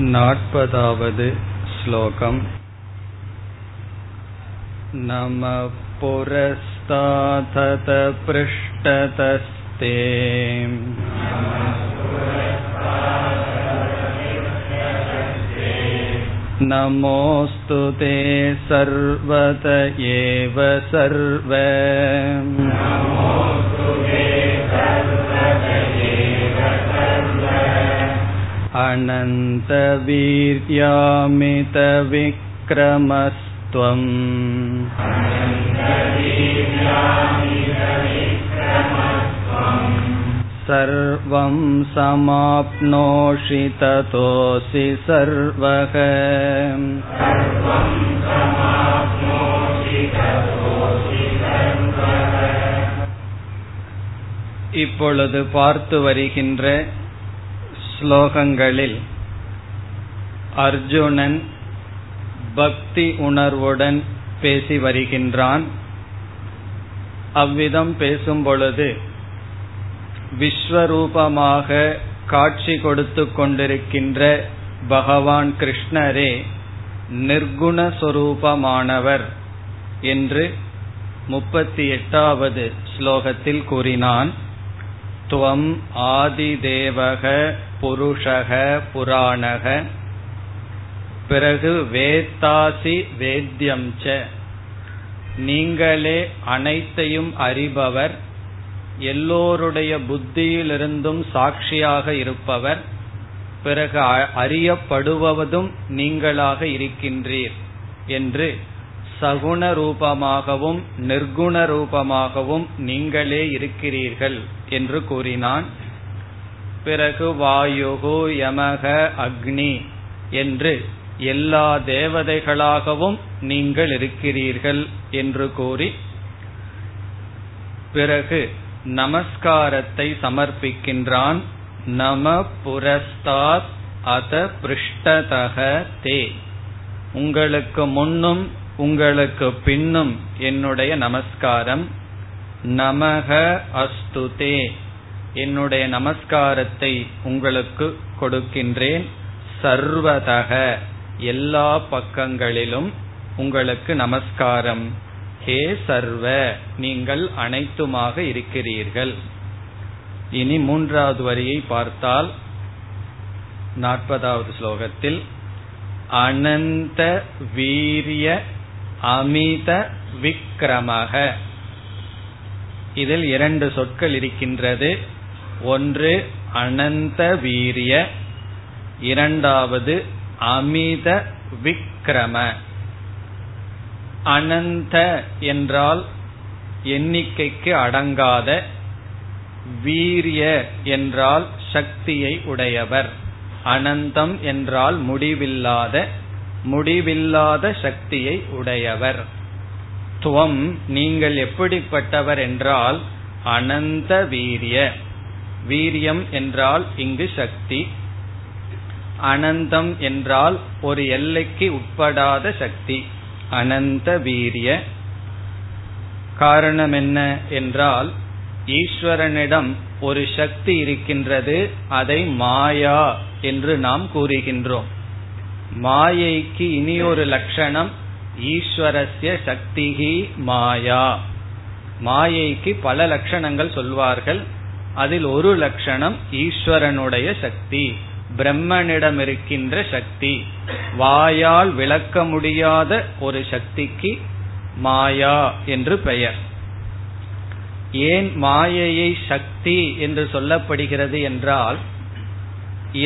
40வது ஸ்லோகம். நம புரஸ்தாதத ப்ருஷ்டதஸ்தே நமோஸ்து தே சர்வத ஏவ சர்வ அனந்த வீர்யாமித விக்ரமஸ்த்வம் சர்வம் சமாப்னோஷி ததோசி சர்வஹ இப்பொழுது பார்த்து வருகின்ற ஸ்லோகங்களில் அர்ஜுனன் பக்தி உணர்வுடன் பேசி வருகின்றான். அவ்விதம் பேசும் பொழுது விஸ்வரூபமாக காட்சி கொடுத்து கொண்டிருக்கின்ற பகவான் கிருஷ்ணரே நிர்குணஸ்வரூபமானவர் என்று 38வது ஸ்லோகத்தில் கூறினான். துவம் ஆதிதேவக புருஷக புராணக, பிறகு வேத்தாசி வேத்யம்ச, நீங்களே அனைத்தையும் அறிபவர், எல்லோருடைய புத்தியிலிருந்தும் சாட்சியாக இருப்பவர், பிறகு அறியப்படுவதும் நீங்களாக இருக்கின்றீர் என்று சகுண ரூபமாகவும் நிர்குண ரூபமாகவும் நீங்களே இருக்கிறீர்கள் என்று கூறினான். பிறகு வாயுகு யமக அக்னி என்று எல்லா தேவதைகளாகவும் நீங்கள் இருக்கிறீர்கள் என்று கூறி பிறகு நமஸ்காரத்தை சமர்ப்பிக்கின்றான். நம புரஸ்தாத் அத பிருஷ்டதஹ தே, உங்களுக்கு முன்னும் உங்களுக்கு பின்னும் என்னுடைய நமஸ்காரம். நமஹ அஸ்து தே, என்னுடைய நமஸ்காரத்தை உங்களுக்கு கொடுக்கின்றேன். சர்வதஹ, எல்லா பக்கங்களிலும் உங்களுக்கு நமஸ்காரம். ஹே சர்வ, நீங்கள் அனைத்துமாக இருக்கிறீர்கள். இனி 3வது வரியை பார்த்தால் 40வது ஸ்லோகத்தில் அனந்த வீரிய அமித விக்ரமக, இதில் 2 சொற்கள் இருக்கின்றது. ஒன்று அனந்த வீரிய, இரண்டாவது அமித விக்ரம. அனந்த என்றால் எண்ணிக்கைக்கு அடங்காத, வீரிய என்றால் சக்தியை உடையவர், அனந்தம் என்றால் முடிவில்லாத, முடிவில்லாத சக்தியை உடையவர். துவம், நீங்கள் எப்படிப்பட்டவர் என்றால் அனந்த வீரிய. வீரியம் என்றால் இங்கு சக்தி, அனந்தம் என்றால் ஒரு எல்லைக்கு உட்படாத சக்தி, அனந்த வீரிய. காரணம் என்ன என்றால் ஈஸ்வரனிடம் ஒரு சக்தி இருக்கின்றது, அதை மாயா என்று நாம் கூறுகின்றோம். மாயைக்கு இனி ஒரு லட்சணம் ஈஸ்வரஸ்ய சக்திஹி மாயா. மாயைக்கு பல லட்சணங்கள் சொல்வார்கள், அதில் ஒரு லட்சணம் ஈஸ்வரனுடைய சக்தி, பிரம்மனிடம் இருக்கின்ற சக்தி, வாயால் விளக்க முடியாத ஒரு சக்திக்கு மாயா என்று பெயர். ஏன் மாயையை சக்தி என்று சொல்லப்படுகிறது என்றால்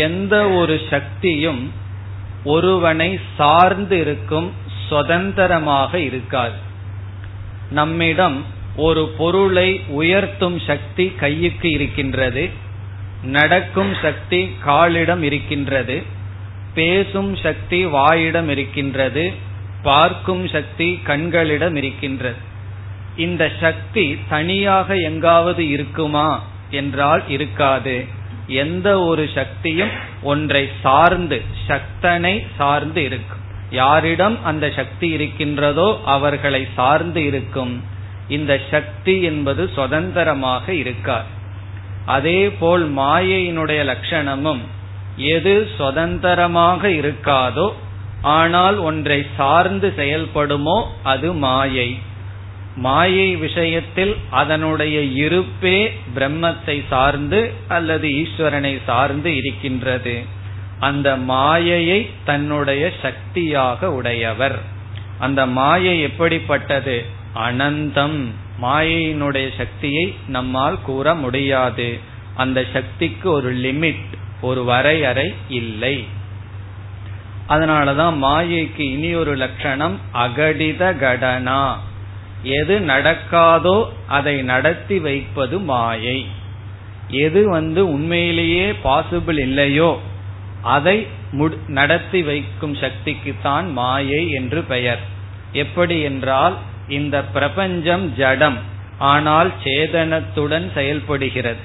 எந்த ஒரு சக்தியும் ஒருவனை சார்ந்து இருக்கும், சுதந்திரமாக இருக்காது. நம்மிடம் ஒரு பொருளை உயர்த்தும் சக்தி கைக்கு இருக்கின்றது, நடக்கும் சக்தி காலிடம் இருக்கின்றது, பேசும் சக்தி வாயிடம் இருக்கின்றது, பார்க்கும் சக்தி கண்களிடம் இருக்கின்றது. இந்த சக்தி தனியாக எங்காவது இருக்குமா என்றால் இருக்காது. எந்த ஒரு சக்தியும் ஒன்றை சார்ந்து, சக்தனை சார்ந்து இருக்கும். யாரிடம் அந்த சக்தி இருக்கின்றதோ அவர்களை சார்ந்து இருக்கும். இந்த சக்தி என்பது சுதந்திரமாக இருக்காது. அதே போல் மாயையினுடைய லட்சணமும் எது சுதந்திரமாக இருக்காதோ ஆனால் ஒன்றை சார்ந்து செயல்படுமோ அது மாயை. மாயை விஷயத்தில் அதனுடைய இருப்பே பிரம்மத்தை சார்ந்து அல்லது ஈஸ்வரனை சார்ந்து இருக்கின்றது. அந்த மாயையை தன்னுடைய சக்தியாக உடையவர். அந்த மாயை எப்படிப்பட்டது? அனந்தம். மாயையினுடைய சக்தியை நம்மால் கூற முடியாது. அந்த சக்திக்கு ஒரு லிமிட், ஒரு வரையறை இல்லை. அதனாலதான் மாயைக்கு இனி ஒரு லட்சணம் அகடித கடனா. எது நடக்காதோ அதை நடத்தி வைப்பது மாயை. எது உண்மையிலேயே பாசிபிள் இல்லையோ அதை நடத்தி வைக்கும் சக்திக்குத்தான் மாயை என்று பெயர். எப்படி என்றால், இந்த பிரபஞ்சம் ஜடம், ஆனால் சேதனத்துடன் செயல்படுகிறது.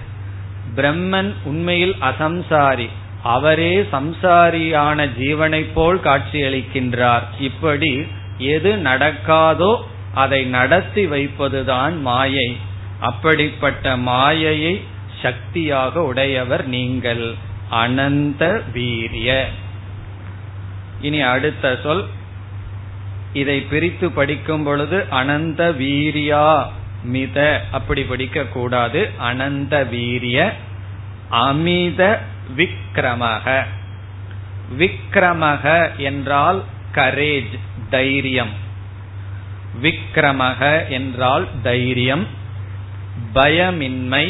பிரம்மன் உண்மையில் அசம்சாரி, அவரே சம்சாரியான ஜீவனை போல் காட்சியளிக்கின்றார். இப்படி எது நடக்காதோ அதை நடத்தி வைப்பதுதான் மாயை. அப்படிப்பட்ட மாயையை சக்தியாக உடையவர் நீங்கள், அனந்த வீரிய. இனி அடுத்த சொல், இதை பிரித்து படிக்கும் பொழுது அனந்த வீரியா மித அப்படி படிக்க கூடாது. அனந்த வீரிய அமித விக்ரமக. விக்ரமக என்றால் கரேஜ், தைரியம். விக்ரமக என்றால் தைரியம், பயமின்மை.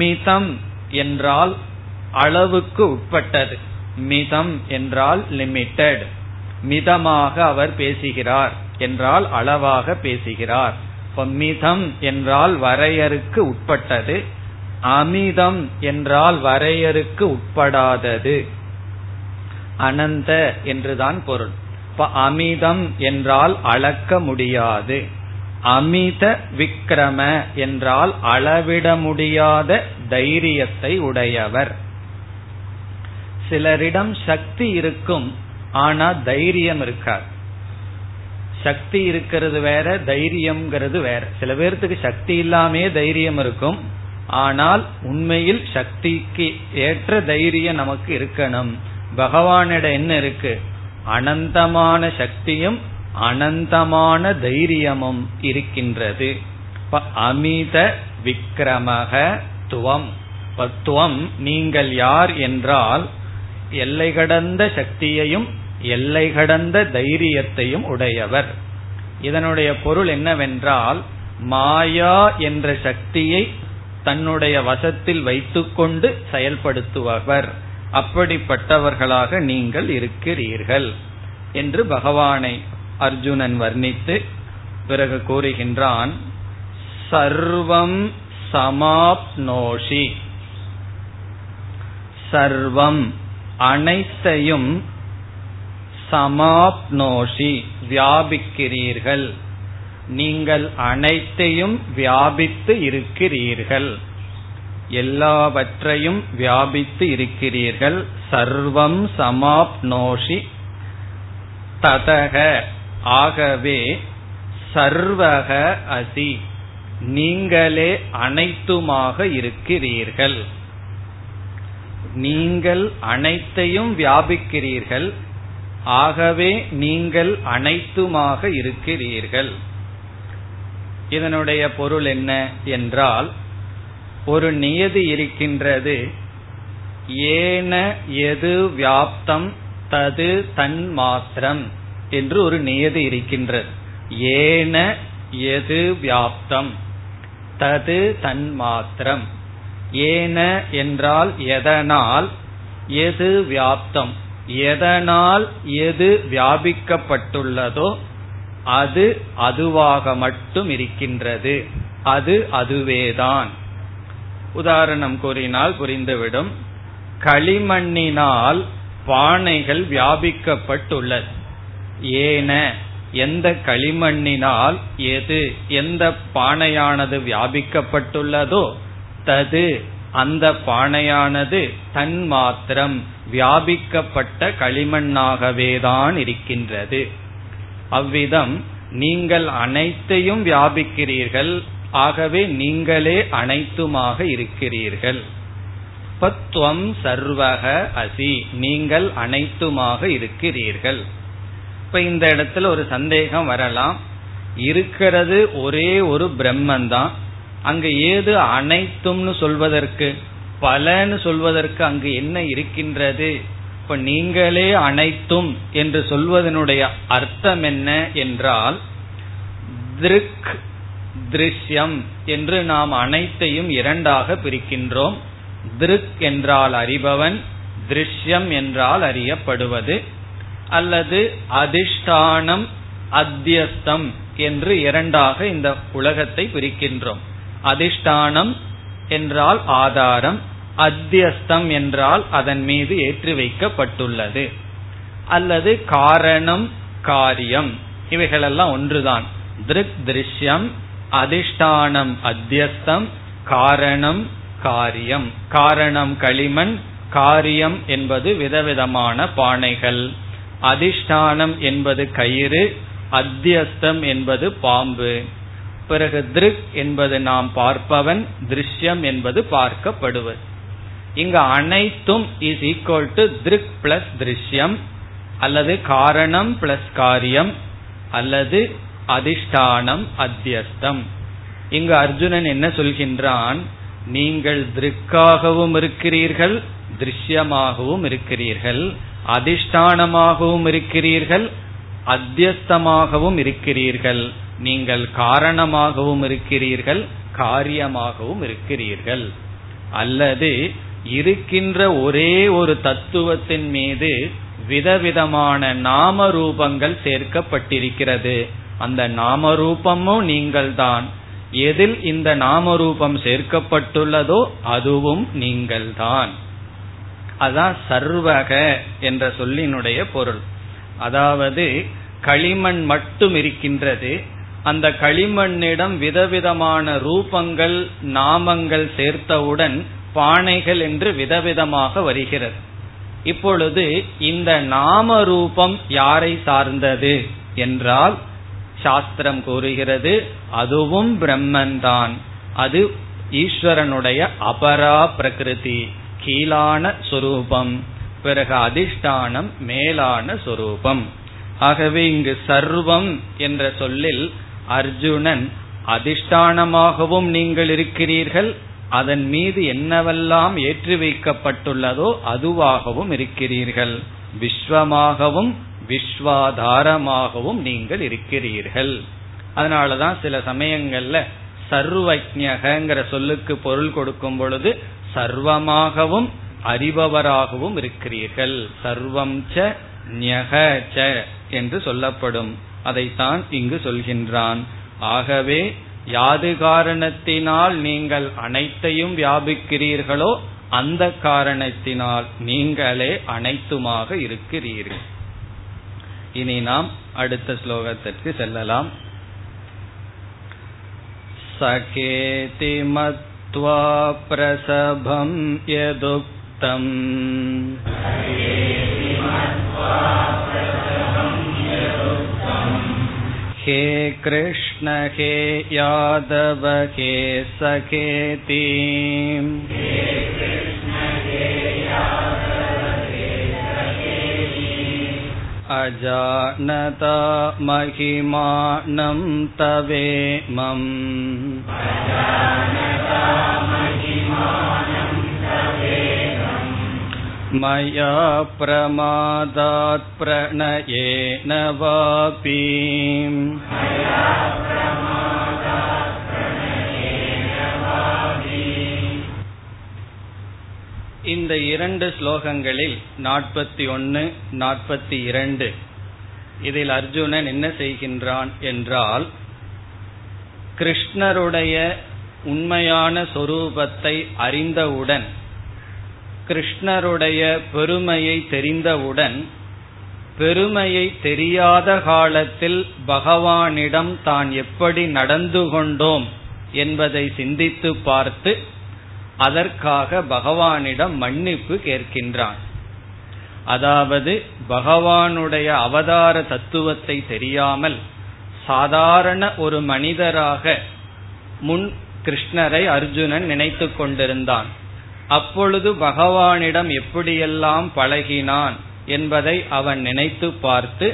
மிதம் என்றால் அளவுக்கு உட்பட்டது. மிதம் என்றால் லிமிட்டெட். மிதமாக அவர் பேசுகிறார் என்றால் அளவாக பேசுகிறார். மிதம் என்றால் வரையறுக்கு உட்பட்டது. அமிதம் என்றால் வரையறுக்கு உட்படாதது. அனந்த என்றுதான் பொருள். அமிதம் என்றால் அளக்க முடியாது. அமித விக்ரம என்றால் அளவிட முடியாத தைரியத்தை உடையவர். சிலரிடம் சக்தி இருக்கும், ஆனா தைரியம் இருக்காது. சக்தி இருக்கிறது வேற, தைரியம்ங்கிறது வேற. சில பேர்த்துக்கு சக்தி இல்லாமே தைரியம் இருக்கும், ஆனால் உண்மையில் சக்திக்கு ஏற்ற தைரியம் நமக்கு இருக்கணும். பகவானிட என்ன இருக்கு? அனந்தமான சக்தியும் அனந்தமான தைரியமும் இருக்கின்றது. அமித விக்ரமக துவம். துவம் நீங்கள் யார் என்றால் எல்லை கடந்த சக்தியையும் எல்லை கடந்த தைரியத்தையும் உடையவர். இதனுடைய பொருள் என்னவென்றால், மாயா என்ற சக்தியை தன்னுடைய வசத்தில் வைத்துக்கொண்டு செயல்படுத்துபவர். அப்படிப்பட்டவர்களாக நீங்கள் இருக்கிறீர்கள் என்று பகவானை அர்ஜுனன் வர்ணித்து பிறகு கூறுகின்றான், சர்வம் சமாப்னோஷி. சர்வம் அனைத்தையும், சமாப்னோஷி வியாபிக்கிறீர்கள். நீங்கள் அனைத்தையும் வியாபித்து இருக்கிறீர்கள். எல்லாவற்றையும் வியாபித்து இருக்கிறீர்கள். சர்வம் சமாப்னோஷி. ததக ஆகவே, சர்வக அசி நீங்களே அனைத்துமாக இருக்கிறீர்கள். நீங்கள் அனைத்தையும் வியாபிக்கிறீர்கள், ஆகவே நீங்கள் அனைத்துமாக இருக்கிறீர்கள். இதனுடைய பொருள் என்ன என்றால், ஒரு நியதி இருக்கின்றது. ஏன எது வியாப்தம் தது தன்மாத்திரம் என்று ஒரு நியதி இருக்கின்றது. ஏன எது வியாப்தம் தது தன்மாத்திரம். ஏன என்றால் எதனால், எது வியாப்தம் எதனால் எது வியாபிக்கப்பட்டுள்ளதோ அது அதுவாக மட்டும் இருக்கின்றது. அது அதுவேதான். உதாரணம் கூறினால் புரிந்துவிடும். களிமண்ணினால் பானைகள் வியாபிக்கப்பட்டுள்ளது. ஏன எந்த களிமண்ணினால், எது எந்த பானையானது வியாபிக்கப்பட்டுள்ளதோ, தது அந்த பானையானது, தன்மாத்திரம் வியாபிக்கப்பட்ட களிமண்ணாகவேதான் இருக்கின்றது. அவ்விதம் நீங்கள் அனைத்தையும் வியாபிக்கிறீர்கள், ஆகவே நீங்களே அனைத்துமாக இருக்கிறீர்கள். துவம் சர்வக அசி, நீங்கள் அனைத்துமாக இருக்கிறீர்கள். இப்ப இந்த இடத்துல ஒரு சந்தேகம் வரலாம், இருக்கிறது ஒரே ஒரு பிரம்மன் தான், அங்கு ஏது அனைத்தும்னு சொல்வதற்கு, பலன்னு சொல்வதற்கு அங்கு என்ன இருக்கின்றது? இப்ப நீங்களே அனைத்தும் என்று சொல்வதனுடைய அர்த்தம் என்ன என்றால், திருக் திருஷ்யம் என்று நாம் அனைத்தையும் இரண்டாக பிரிக்கின்றோம். திருக் என்றால் அறிபவன், திருஷ்யம் என்றால் அறியப்படுவது, அல்லது அதிஷ்டானம் அத்தியஸ்தம் என்று இரண்டாக இந்த உலகத்தை பிரிக்கின்றோம். அதிஷ்டானம் என்றால் ஆதாரம், அத்தியஸ்தம் என்றால் அதன் மீது ஏற்றி வைக்கப்பட்டுள்ளது, அல்லது காரணம் காரியம், இவைகளெல்லாம் ஒன்றுதான். திருக் திருஷ்யம், அதிஷ்டானம் அத்தியஸ்தம், காரணம் காரியம். காரணம் களிமண், காரியம் என்பது விதவிதமான பானைகள், அதிஷ்டானம் என்பது கயிறு, அத்தியஸ்தம் என்பது பாம்பு. பிறகு திருக் என்பது நாம் பார்ப்பவன், திருஷ்யம் என்பது பார்க்கப்படுவது. இங்கு அனைத்தும் இஸ் ஈக்குவல் டு திருக் பிளஸ் திருஷ்யம், அல்லது காரணம் பிளஸ் காரியம், அல்லது அதிஷ்டானம் அத்தியஸ்தம். இங்கு அர்ஜுனன் என்ன சொல்கின்றான்? நீங்கள் திருக்காகவும் இருக்கிறீர்கள், திருஷ்யமாகவும் இருக்கிறீர்கள், அதிஷ்டானமாகவும் இருக்கிறீர்கள், அத்தியஸ்தமாகவும் இருக்கிறீர்கள், நீங்கள் காரணமாகவும் இருக்கிறீர்கள், காரியமாகவும் இருக்கிறீர்கள், அல்லது இருக்கின்ற ஒரே ஒரு தத்துவத்தின் மீது விதவிதமான நாம ரூபங்கள் சேர்க்கப்பட்டிருக்கிறது, அந்த நாமரூபமும் நீங்கள்தான். எதில் இந்த நாமரூபம் சேர்க்கப்பட்டுள்ளதோ அதுவும் நீங்கள்தான். அதான் சர்வக என்ற சொல்லினுடைய பொருள். அதாவது களிமண் மட்டும் இருக்கின்றது, அந்த களிமண்ணிடம் விதவிதமான ரூபங்கள் நாமங்கள் சேர்த்தவுடன் பானைகள் என்று விதவிதமாக வருகிறது. இப்பொழுது இந்த நாம ரூபம் யாரை சார்ந்தது என்றால், சாஸ்திரம் கூறுகிறது அதுவும் பிரம்மன்தான். அது ஈஸ்வரனுடைய அபரா பிரகிருதி, கீழான சொரூபம். பிறகு அதிஷ்டானம் மேலான சொரூபம். ஆகவே இங்கு சர்வம் என்ற சொல்லில் அர்ஜுனன் அதிஷ்டானமாகவும் நீங்கள் இருக்கிறீர்கள், அதன் மீது என்னவெல்லாம் ஏற்றி வைக்கப்பட்டுள்ளதோ அதுவாகவும் இருக்கிறீர்கள், விஸ்வமாகவும் விஸ்வாதாரமாகவும் நீங்கள் இருக்கிறீர்கள். அதனாலதான் சில சமயங்கள்ல சர்வஜ்ஞகங்கிற சொல்லுக்கு பொருள் கொடுக்கும் பொழுது சர்வமாகவும் அறிபவராகவும் இருக்கிறீர்கள், சர்வம் ச ஞக ச என்று சொல்லப்படும். அதைத்தான் இங்கு சொல்கின்றான். ஆகவே யாது காரணத்தினால் நீங்கள் அனைத்தையும் வியாபிக்கிறீர்களோ அந்த காரணத்தினால் நீங்களே அனைத்துமாக இருக்கிறீர்கள். இனி நாம் அடுத்த ஸ்லோகத்திற்கு செல்லலாம். சகேதி மத்வா பிரசபம் யதுக்தம் ஹே கிருஷ்ண ஹே யாதவ ஹே சகேதி. அஜானதா மஹிமானம் தவேமம் மயா பிரமாதாத் ப்ரணயேன வாபி. இந்த இரண்டு ஸ்லோகங்களில் 41 42 இதில் அர்ஜுனன் என்ன செய்கின்றான் என்றால், கிருஷ்ணருடைய உண்மையான சொரூபத்தை அறிந்தவுடன், கிருஷ்ணருடைய பெருமையை தெரிந்தவுடன், பெருமையை தெரியாத காலத்தில் பகவானிடம் தான் எப்படி நடந்து கொண்டோம் என்பதை சிந்தித்து பார்த்து அதற்காக பகவானிடம் மன்னிப்பு கேட்கின்றான். அதாவது பகவானுடைய அவதார தத்துவத்தை தெரியாமல் சாதாரண ஒரு மனிதராக முன் கிருஷ்ணரை அர்ஜுனன் நினைத்து கொண்டிருந்தான். அப்பொழுது பகவானிடம் எப்படியெல்லாம் பழகினான் என்பதை அவன் நினைத்து பார்த்து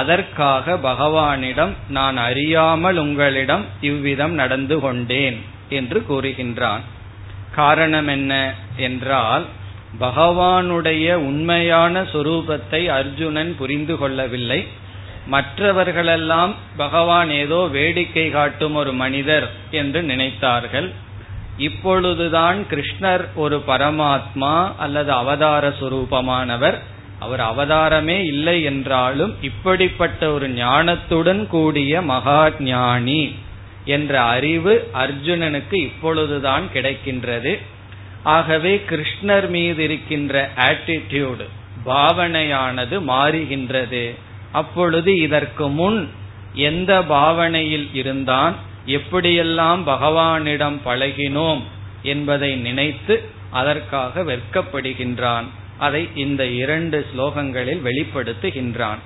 அதற்காக பகவானிடம் நான் அறியாமல் உங்களிடம் இவ்விதம் நடந்து கொண்டேன் என்று கூறுகின்றான். காரணம் என்ன என்றால், பகவானுடைய உண்மையான சொரூபத்தை அர்ஜுனன் புரிந்து கொள்ளவில்லை. மற்றவர்களெல்லாம் பகவான் ஏதோ வேடிக்கை காட்டும் ஒரு மனிதர் என்று நினைத்தார்கள். இப்பொழுதுதான் கிருஷ்ணர் ஒரு பரமாத்மா அல்லது அவதார சுரூபமானவர். அவர் அவதாரமே இல்லை என்றாலும் இப்படிப்பட்ட ஒரு ஞானத்துடன் கூடிய மகா ஞானி என்ற அறிவு அர்ஜுனனுக்கு இப்பொழுதுதான் கிடைக்கின்றது. ஆகவே கிருஷ்ணர் மீது இருக்கின்ற ஆட்டிடியூடு, பாவனையானது மாறுகின்றது. அப்பொழுது இதற்கு முன் எந்த பாவனையில் இருந்தான், எப்படியெல்லாம் பகவானிடம் பழகினோம் என்பதை நினைத்து அதற்காக வெட்கப்படுகின்றான். அதை இந்த 2 ஸ்லோகங்களில் வெளிப்படுத்துகின்றான்.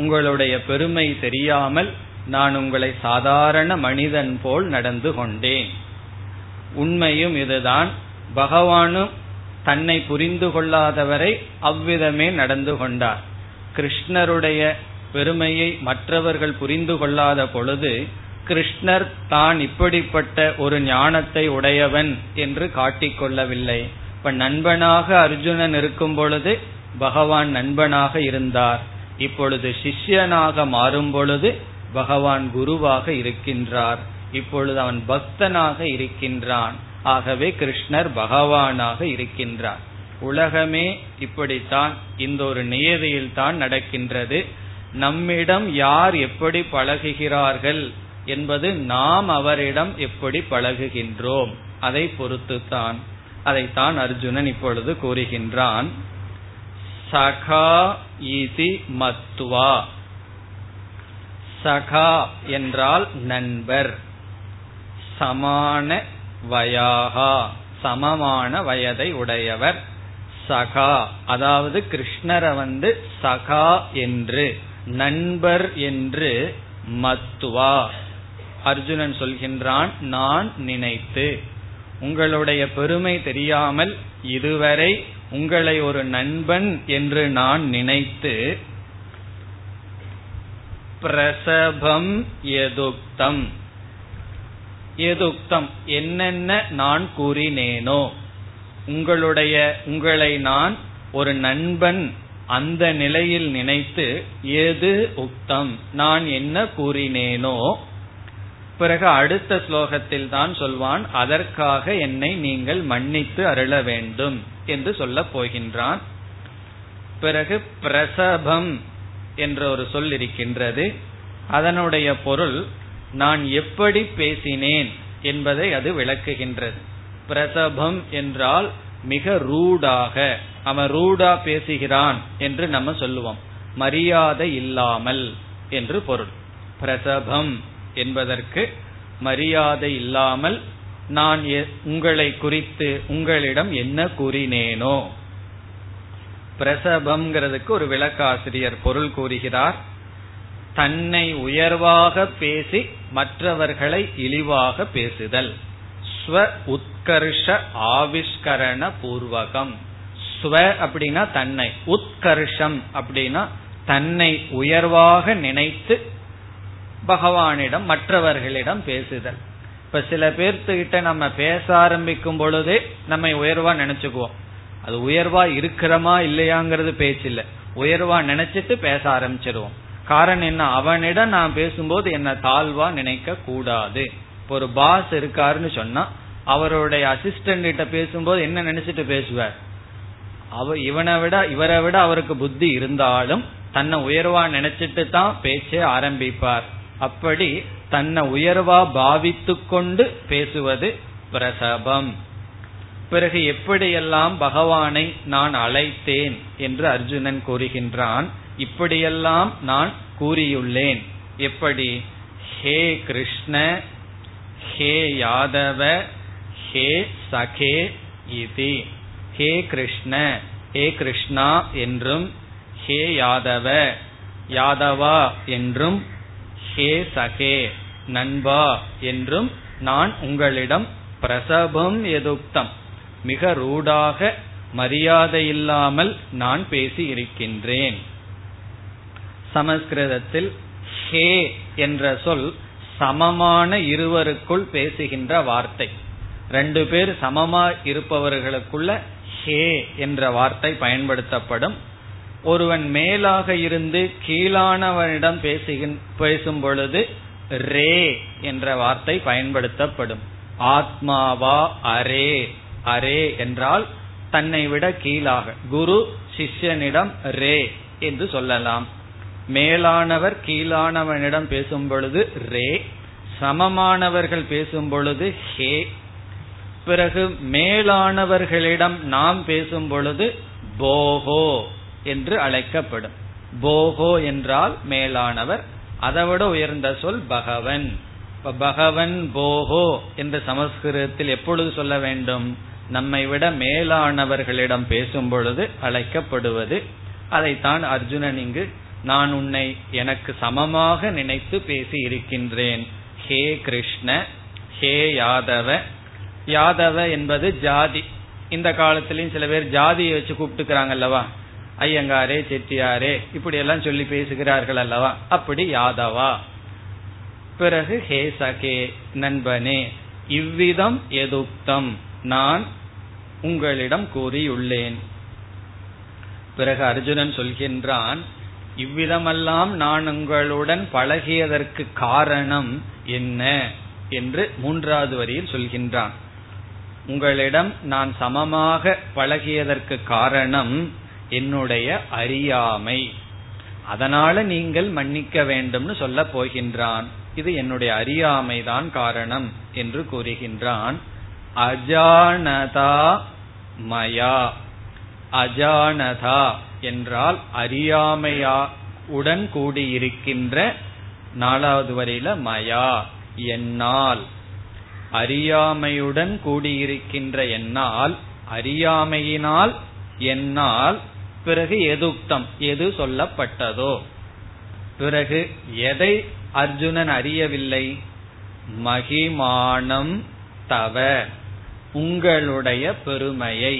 உங்களுடைய பெருமை தெரியாமல் நான் உங்களை சாதாரண மனிதன் போல் நடந்து கொண்டேன். உண்மையும் இதுதான். பகவானும் தன்னை புரிந்து கொள்ளாதவரை அவ்விதமே நடந்து கொண்டார். கிருஷ்ணருடைய பெருமையை மற்றவர்கள் புரிந்து கொள்ளாத பொழுது கிருஷ்ணர் தான் இப்படிப்பட்ட ஒரு ஞானத்தை உடையவன் என்று காட்டிக்கொள்ளவில்லை. இப்ப நண்பனாக அர்ஜுனன் இருக்கும் பொழுது பகவான் நண்பனாக இருந்தார். இப்பொழுது சிஷ்யனாக மாறும் பொழுது பகவான் குருவாக இருக்கின்றார். இப்பொழுது அவன் பக்தனாக இருக்கின்றான். ஆகவே கிருஷ்ணர் பகவானாக இருக்கின்றார். உலகமே இப்படித்தான், இந்த ஒரு நியதியில் தான் நடக்கின்றது. நம்மிடம் யார் எப்படி பழகுகிறார்கள் என்பது நாம் அவரிடம் எப்படி பழகுகின்றோம் அதை பொறுத்துத்தான். அதைத்தான் அர்ஜுனன் இப்பொழுது கூறுகின்றான். சகா இதி மத்வா. சகா என்றால் நண்பர். சமான வயாகா, சமமான வயதை உடையவர். சகா அதாவது கிருஷ்ணரை சகா என்று, நண்பர் என்று மத்வா அர்ஜுனன் சொல்கின்றான். நான் நினைத்து, உங்களுடைய பெருமை தெரியாமல் இதுவரை உங்களை ஒரு நண்பன் என்று நான் நினைத்து, பிரசபம் யதுக்தம், யதுக்தம் என்னென்ன நான் கூறினேனோ, உங்களை நான் ஒரு நண்பன் அந்த நிலையில் நினைத்து, எது உக்தம் நான் என்ன கூறினேனோ, பிறகு அடுத்த ஸ்லோகத்தில் தான் சொல்வான் அதற்காக என்னை நீங்கள் மன்னித்து அருள வேண்டும் என்று சொல்ல போகின்றான். பிறகு பிரசபம் என்ற ஒரு சொல் இருக்கின்றது. அதனுடைய பொருள் நான் எப்படி பேசினேன் என்பதை அது விளக்குகின்றது. பிரசபம் என்றால் மிக ரூடாக, அவன் ரூடா பேசுகிறான் என்று நம்ம சொல்லுவோம், மரியாதை இல்லாமல் என்று பொருள். பிரசபம் என்பதற்கு மரியாதை இல்லாமல் நான் உங்களை குறித்து உங்களிடம் என்ன கூறினேனோ. பிரசபம்ங்கிறதுக்கு ஒரு விளக்காசிரியர் பொருள் கூறுகிறார், தன்னை உயர்வாக பேசி மற்றவர்களை இழிவாக பேசுதல். ஸ்வ உத்கர்ஷ ஆவிஷ்கரண பூர்வகம். ஸ்வ அப்படின்னா தன்னை, உத்கர்ஷம் அப்படின்னா தன்னை உயர்வாக நினைத்து பகவானிடம் மற்றவர்களிடம் பேசுதல். இப்ப சில பேர்த்துக்கிட்ட நம்ம பேச ஆரம்பிக்கும் பொழுதே நம்ம உயர்வா நினைச்சுக்குவோம். அது உயர்வா இருக்கிறமா இல்லையாங்கிறது பேச்சில்லை, உயர்வா நினைச்சிட்டு பேச ஆரம்பிச்சிருவோம். காரணம் என்ன, அவனிடம் நான் பேசும்போது என்ன தாழ்வா நினைக்க கூடாது. இப்போ ஒரு பாஸ் இருக்காருன்னு சொன்னா அவருடைய அசிஸ்டன்ட் கிட்ட பேசும்போது என்ன நினைச்சிட்டு பேசுவார், இவரை விட அவருக்கு புத்தி இருந்தாலும் தன்னை உயர்வா நினைச்சிட்டு தான் பேச்சே ஆரம்பிப்பார். அப்படி தன்னை உயர்வா பாவித்து கொண்டு பேசுவது பிரசபம். பிறகு எப்படியெல்லாம் பகவானை நான் அழைத்தேன் என்று அர்ஜுனன் கூறுகின்றான். இப்படியெல்லாம் நான் கூறியுள்ளேன். எப்படி? ஹே கிருஷ்ண, ஹே யாதவ, ஹே சகே இதி. ஹே கிருஷ்ண, ஹே கிருஷ்ணா என்றும், ஹே யாதவ, யாதவா என்றும், ஹே சகே நண்பா என்றும் நான் உங்களிடம் பிரசபம் யதுக்தம் மிக ரூடாக மரியாதையில்லாமல் நான் பேசி இருக்கின்றேன். சமஸ்கிருதத்தில் ஹே என்ற சொல் சமமான இருவருக்குள் பேசுகின்ற வார்த்தை. ரெண்டு பேர் சமமாய் இருப்பவர்களுக்குள்ள ஹே என்ற வார்த்தை பயன்படுத்தப்படும். ஒருவன் மேலாக இருந்து கீழானவனிடம் பேசும் பொழுது ரே என்ற வார்த்தை பயன்படுத்தப்படும். ஆத்மாவா அரே, அரே என்றால் தன்னை விட கீழாக. குரு சிஷ்யனிடம் ரே என்று சொல்லலாம். மேலானவர் கீழானவனிடம் பேசும் பொழுது ரே, சமமானவர்கள் பேசும் பொழுது ஹே, பிறகு மேலானவர்களிடம் நாம் பேசும் பொழுது போஹோ என்று அழைக்கப்படும். போஹோ என்றால் மேலானவர், அதைவிட உயர்ந்த சொல் பகவன். இப்ப பகவன் போஹோ என்று சமஸ்கிருதத்தில் எப்பொழுது சொல்ல வேண்டும்? நம்மை விட மேலானவர்களிடம் பேசும் பொழுது அழைக்கப்படுவது. அதைத்தான் அர்ஜுனன் இங்கு நான் உன்னை எனக்கு சமமாக நினைத்து பேசி இருக்கின்றேன். ஹே கிருஷ்ண, ஹே யாதவ. யாதவ என்பது ஜாதி. இந்த காலத்திலயும் சில பேர் ஜாதியை வச்சு கூப்பிட்டுக்கிறாங்க அல்லவா? ஐயங்காரே, செட்டியாரே, இப்படி எல்லாம் சொல்லி பேசுகிறார்கள் அல்லவா? அப்படி யாதவா. பிறகு ஹே சகே, நண்பனே. இவ்விதம் எதுக்தம், நான் உங்களிடம் கூறியுள்ளேன். பிறகு அர்ஜுனன் சொல்கின்றான், இவ்விதமெல்லாம் நான் உங்களுடன் பழகியதற்கு காரணம் என்ன என்று மூன்றாவது வரியில் சொல்கின்றான். உங்களிடம் நான் சமமாக பழகியதற்கு காரணம் என்னுடைய அறியாமை, அதனால நீங்கள் மன்னிக்க வேண்டும்னு சொல்ல போகின்றான். இது என்னுடைய அறியாமைதான் காரணம் என்று கூறுகின்றான். அஜானதா மயா. அஜானதா என்றால் அறியாமையா உடன் கூடியிருக்கின்ற நாலாவது வரையில மயா என்னால், அறியாமையுடன் கூடியிருக்கின்ற என்னால், அறியாமையினால் என்னால். பிறகு எதுக்தம், எது சொல்லப்பட்டதோ. பிறகு எதை அர்ஜுனன் அறியவில்லை? மகிமானம் தவ, உங்களுடைய பெருமையை.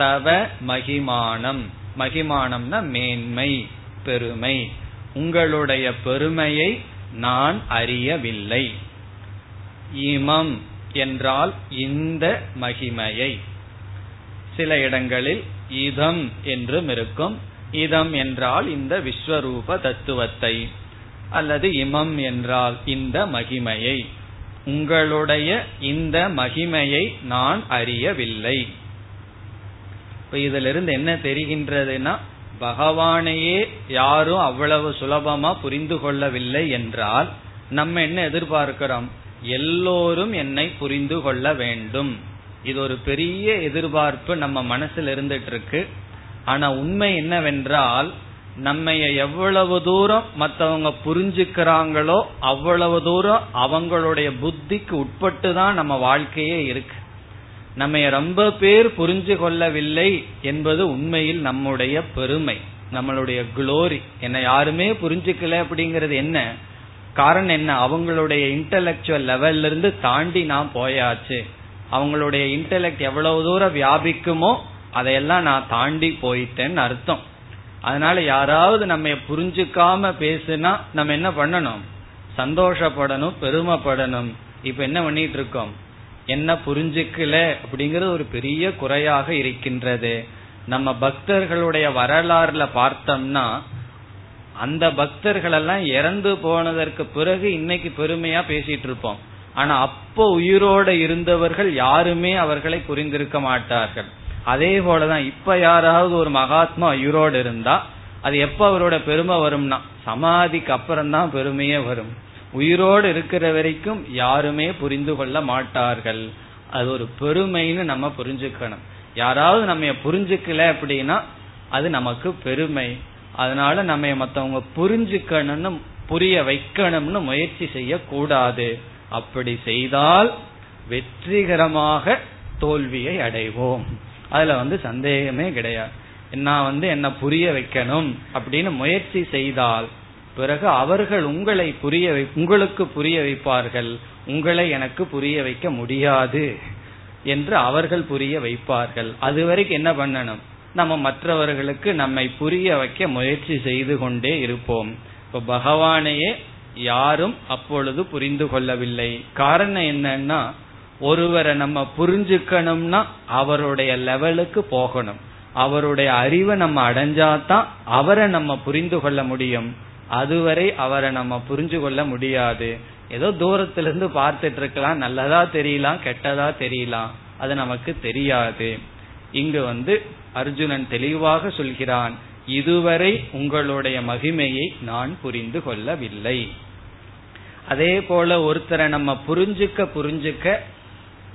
தவ மகிமானம், மகிமானம்னா மேன்மை, பெருமை. உங்களுடைய பெருமையை நான் அறியவில்லை. இமம் என்றால் இந்த மகிமையை. சில இடங்களில் இதம் என்றும் இருக்கும். இதம் என்றால் இந்த விஸ்வரூப தத்துவத்தை, அல்லது இமம் என்றால் இந்த மகிமையை. உங்களுடைய இந்த மகிமையை நான் அறியவில்லை. இதிலிருந்து என்ன தெரிகின்றதுன்னா, பகவானையே யாரும் அவ்வளவு சுலபமா புரிந்து கொள்ளவில்லை என்றால் நம்ம என்ன எதிர்பார்க்கிறோம்? எல்லோரும் என்னை புரிந்து கொள்ள வேண்டும். இது ஒரு பெரிய எதிர்பார்ப்பு நம்ம மனசுல இருந்துட்டு இருக்கு. ஆனா உண்மை என்னவென்றால், நம்ம எவ்வளவு தூரம் மற்றவங்க புரிஞ்சுக்கிறாங்களோ அவ்வளவு தூரம் அவங்களுடைய புத்திக்கு உட்பட்டு தான் நம்ம வாழ்க்கையே இருக்கு. நம்ம ரொம்ப பேர் புரிஞ்சு கொள்ளவில்லை என்பது உண்மையில் நம்முடைய பெருமை, நம்மளுடைய குளோரி. என்ன யாருமே புரிஞ்சுக்கல அப்படிங்கறது என்ன காரணம்? என்ன, அவங்களுடைய இன்டலெக்சுவல் லெவல்ல இருந்து தாண்டி நான் போயாச்சு. அவங்களுடைய இன்டலெக்ட் எவ்வளவு தூரம் வியாபிக்குமோ அதையெல்லாம் நான் தாண்டி போயிட்டேன்னு அர்த்தம். அதனால யாராவது நம்ம புரிஞ்சுக்காம பேசுனா நம்ம என்ன பண்ணணும்? சந்தோஷப்படணும், பெருமைப்படணும். இப்ப என்ன பண்ணிட்டு இருக்கோம்? என்ன புரிஞ்சுக்கல அப்படிங்கறது ஒரு பெரிய குறையாக இருக்கின்றது. நம்ம பக்தர்களுடைய வரலாறுல பார்த்தோம்னா, அந்த பக்தர்கள் எல்லாம் இறந்து போனதற்கு பிறகு இன்னைக்கு பெருமையா பேசிட்டு இருப்போம். ஆனா அப்போ உயிரோட இருந்தவர்கள் யாருமே அவர்களை புரிந்திருக்க மாட்டார்கள். அதே போலதான் இப்ப யாராவது ஒரு மகாத்மா உயிரோடு இருந்தா அது எப்ப அவரோட பெருமை வரும்னா, சமாதிக்கு அப்புறம்தான் பெருமையே வரும். உயிரோடு இருக்கிற வரைக்கும் யாருமே புரிந்து கொள்ள மாட்டார்கள். அது ஒரு பெருமைன்னு நம்ம புரிஞ்சுக்கணும். யாராவது நம்ம புரிஞ்சுக்கல அப்படின்னா அது நமக்கு பெருமை. அதனால நம்ம மற்றவங்க புரிஞ்சுக்கணும்னு, புரிய வைக்கணும்னு முயற்சி செய்யக்கூடாது. அப்படி செய்தால் வெற்றிகரமாக தோல்வியை அடைவோம். அதுல சந்தேகமே கிடையாது. நான் என்ன புரிய வைக்கணும் அப்படின்னு முயற்சி செய்தால் பிறகு அவர்கள் உங்களை உங்களுக்கு புரிய வைப்பார்கள். உங்களை எனக்கு புரிய வைக்க முடியாது. என்று அவர்கள் புரிய வைப்பார்கள். அதுவரைக்கும் என்ன பண்ணணும்? நம்ம மற்றவர்களுக்கு நம்மை புரிய வைக்க முயற்சி செய்து கொண்டே இருப்போம். இப்போ பகவானையே யாரும் அப்பொழுது புரிந்து கொள்ளவில்லை. காரணம் என்னன்னா, ஒருவரை நம்ம புரிஞ்சுக்கணும்னா அவருடைய லெவலுக்கு போகணும், அவருடைய அறிவை நம்ம அடைஞ்சாதான் அவரை நம்ம புரிந்து கொள்ள முடியும். அதுவரை அவரை நம்ம புரிஞ்சு கொள்ள முடியாது. ஏதோ தூரத்திலிருந்து பார்த்துட்டு இருக்கலாம், நல்லதா தெரியலாம் கெட்டதா தெரியலாம், அது நமக்கு தெரியாது. இங்கு அர்ஜுனன் தெளிவாக சொல்கிறான், இதுவரை உங்களுடைய மகிமையை நான் புரிந்து கொள்ளவில்லை. அதே போல ஒருத்தரை நம்ம புரிஞ்சுக்க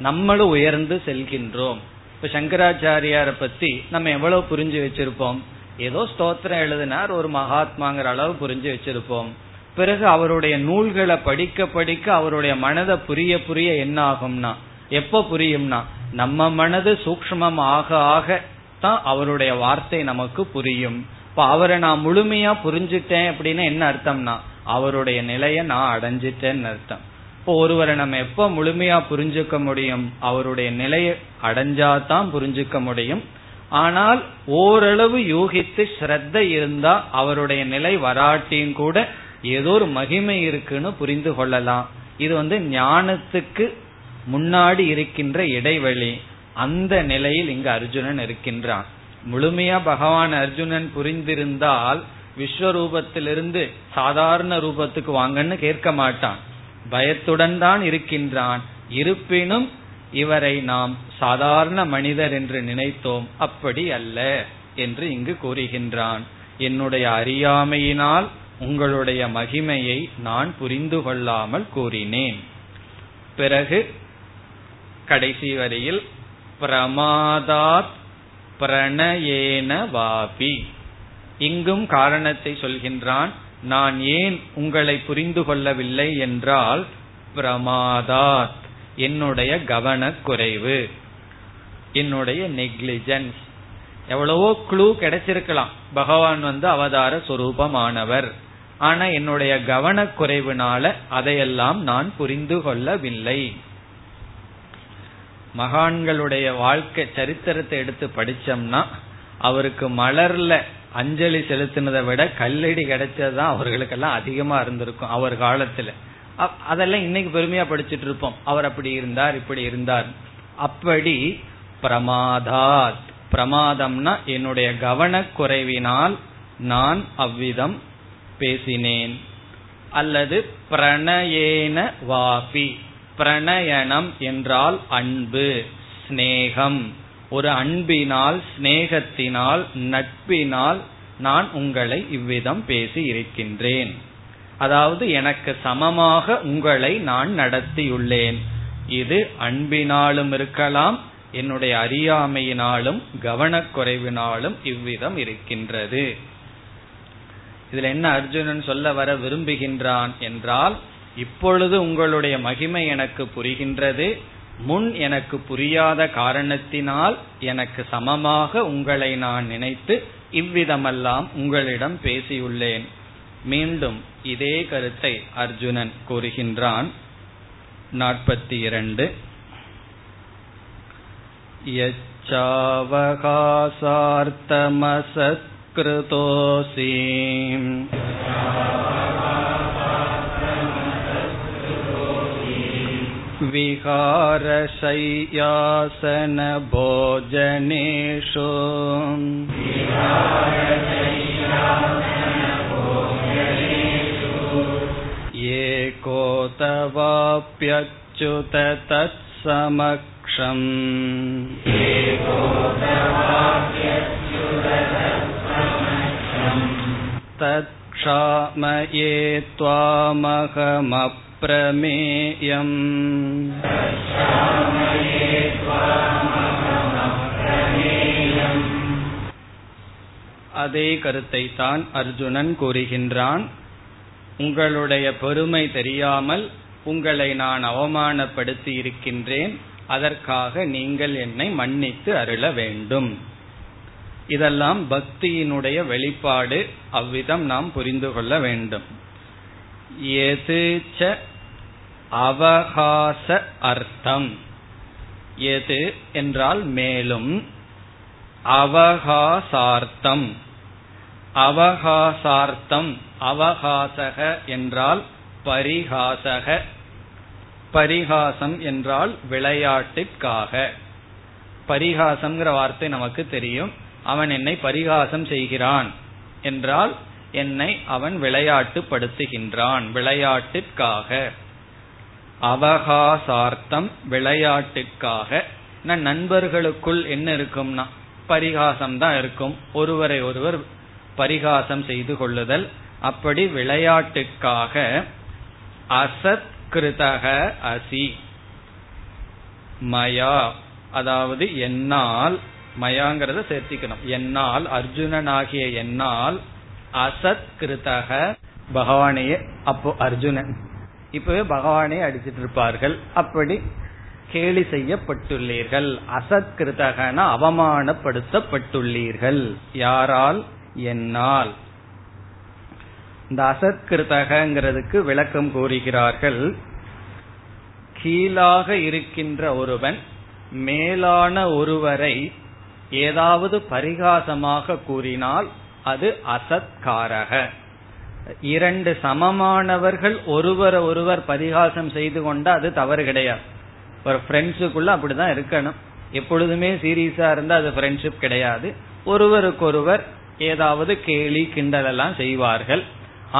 நம்மளும் உயர்ந்து செல்கின்றோம். இப்ப சங்கராச்சாரியாரை பத்தி நம்ம எவ்வளவு புரிஞ்சு வச்சிருப்போம்? ஏதோ ஸ்தோத்திரம் எழுதினார் ஒரு மகாத்மாங்கிற அளவு புரிஞ்சு வச்சிருப்போம். பிறகு அவருடைய நூல்களை படிக்க படிக்க அவருடைய மனதை புரிய புரிய என்ன ஆகும்னா, எப்ப புரியும்னா, நம்ம மனது சூக்ஷ்மம் ஆக ஆகத்தான் அவருடைய வார்த்தை நமக்கு புரியும். இப்ப அவரை நான் முழுமையா புரிஞ்சுட்டேன் அப்படின்னா என்ன அர்த்தம்னா, அவருடைய நிலையை நான் அடைஞ்சிட்டேன்னு அர்த்தம். இப்போ ஒருவரை நம்ம எப்ப முழுமையா புரிஞ்சுக்க முடியும்? அவருடைய நிலையை அடைஞ்சாதான் புரிஞ்சுக்க முடியும். ஆனால் ஓரளவு யூகித்து ஸ்ரத்த இருந்தா அவருடைய நிலை வராட்டியும் கூட ஏதோ ஒரு மகிமை இருக்குன்னு புரிந்து கொள்ளலாம். இது ஞானத்துக்கு முன்னாடி இருக்கின்ற இடைவெளி. அந்த நிலையில் இங்கு அர்ஜுனன் இருக்கின்றான். முழுமையா பகவான் அர்ஜுனன் புரிந்திருந்தால் விஸ்வரூபத்திலிருந்து சாதாரண ரூபத்துக்கு வாங்கன்னு கேட்க மாட்டான். பயத்துடன் தான் இருக்கின்றான். இருப்பினும் இவரை நாம் சாதாரண மனிதர் என்று நினைத்தோம், அப்படி அல்ல என்று இங்கு கூறுகின்றான். என்னுடைய அறியாமையினால் உங்களுடைய மகிமையை நான் புரிந்து கொள்ளாமல் கூறினேன். பிறகு கடைசி வரியில் பிரமாதாத் பிரணயேன வாபி, இங்கும் காரணத்தை சொல்கின்றான். நான் ஏன் உங்களை புரிந்து கொள்ளவில்லை என்றால் பிரமாதாத், என்னுடைய கவனக்குறைவு, என்னுடைய நெக்லிஜென்ஸ். எவ்வளவோ க்ளூ கிடைச்சிருக்கலாம், பகவான் அவதார சொரூபமானவர். ஆனா என்னுடைய கவனக்குறைவுனால அதையெல்லாம் நான் புரிந்து கொள்ளவில்லை. மகான்களுடைய வாழ்க்கை சரித்திரத்தை எடுத்து படிச்சோம்னா அவருக்கு மலர்ல அஞ்சலி செலுத்தினதை விட கல்லடி கிடைச்சதுதான் அவர்களுக்கெல்லாம் அதிகமா இருந்திருக்கும் அவர் காலத்துல. அதெல்லாம் இன்னைக்கு பெருமையா படிச்சுட்டு இருப்போம், அவர் அப்படி இருந்தார் இப்படி இருந்தார். அப்படி பிரமாதாத், பிரமாதம்னா என்னுடைய கவனக்குறைவினால் நான் அவ்விதம் பேசினேன். அல்லது பிரணயேன வாபி, பிரணயனம் என்றால் அன்பு, ஸ்நேகம். ஒரு அன்பினால், ஸ்நேகத்தினால், நட்பினால் நான் உங்களை இவ்விதம் பேசி இருக்கின்றேன். அதாவது எனக்கு சமமாக உங்களை நான் நடத்தியுள்ளேன். இது அன்பினாலும் இருக்கலாம், என்னுடைய அறியாமையினாலும் கவனக்குறைவினாலும் இவ்விதம் இருக்கின்றது. இதுல என்ன அர்ஜுனன் சொல்ல வர விரும்புகின்றான் என்றால், இப்பொழுது உங்களுடைய மகிமை எனக்கு புரிகின்றது. முன் எனக்கு புரியாத காரணத்தினால் எனக்கு சமமாக உங்களை நான் நினைத்து இவ்விதமெல்லாம் உங்களிடம் பேசியுள்ளேன். மீண்டும் இதே கருத்தை அர்ஜுனன் கூறுகின்றான். 42 யச்சாவகாசார்த்தமஸ்கிருதோசி விஹாரசையாசன போஜனேஷு கோதவாப்யச்சுத தத்சமக்ஷம். தத்க்ஷாமயே த்வாமஹமப்ரமேயம். அதே கருத்தை தான் அர்ஜுனன் கூறுகின்றான். உங்களுடைய பெருமை தெரியாமல் உங்களை நான் அவமானப்படுத்தி இருக்கின்றேன், அதற்காக நீங்கள் என்னை மன்னித்து அருள வேண்டும். இதெல்லாம் பக்தியினுடைய வெளிப்பாடு, அவ்விதம் நாம் புரிந்து கொள்ள வேண்டும். எது ச அவகாச அர்த்தம், எது என்றால் மேலும், அவகாசார்த்தம். அவகாசார்த்தம், அவகாசக என்றால் பரிகாசக, பரிகாசம் என்றால் விளையாட்டுக்காக. பரிகாசம்ங்கிற வார்த்தை நமக்கு தெரியும். அவன் என்னை பரிகாசம் செய்கிறான் என்றால் என்னை அவன் விளையாட்டு படுத்துகின்றான், விளையாட்டுக்காக. அவகாசார்த்தம் விளையாட்டுக்காக. நண்பர்களுக்குள் என்ன இருக்கும்னா பரிகாசம் தான் இருக்கும், ஒருவரை ஒருவர் பரிகாசம் செய்து கொள்ளுதல். அப்படி விளையாட்டுக்காக அசத் கிருதக அசி, மயா அதாவது என்னால், மயாங்கிறத சேர்த்திக்கணும், என்னால் அர்ஜுனனாகிய என்னால் அசத் கிருதக, பகவானையே அப்போ அர்ஜுனன் இப்பவே பகவானே அடிச்சிட்டு இருப்பார்கள், அப்படி கேலி செய்யப்பட்டுள்ளீர்கள். அசத் கிருதகன அவமானப்படுத்தப்பட்டுள்ளீர்கள். யாரால்? என்னால். இந்த அசத் கிருதகங்கிறதுக்கு விளக்கம் கூறுகிறார்கள். கீழாக இருக்கின்ற ஒருவன் மேலான ஒருவரை ஏதாவது பரிகாசமாக கூறினால் அது அசத்காரக. இரண்டு சமமானவர்கள் ஒருவரை ஒருவர் பரிகாசம் செய்து கொண்டா அது தவறு கிடையாது. ஒரு ஃப்ரெண்ட்ஸுக்குள்ள அப்படிதான் இருக்கணும், எப்பொழுதுமே சீரியஸா இருந்தா அது ஃப்ரெண்ட்ஷிப் கிடையாது. ஒருவருக்கொருவர் ஏதாவது கேலி கிண்டல் எல்லாம் செய்வார்கள்.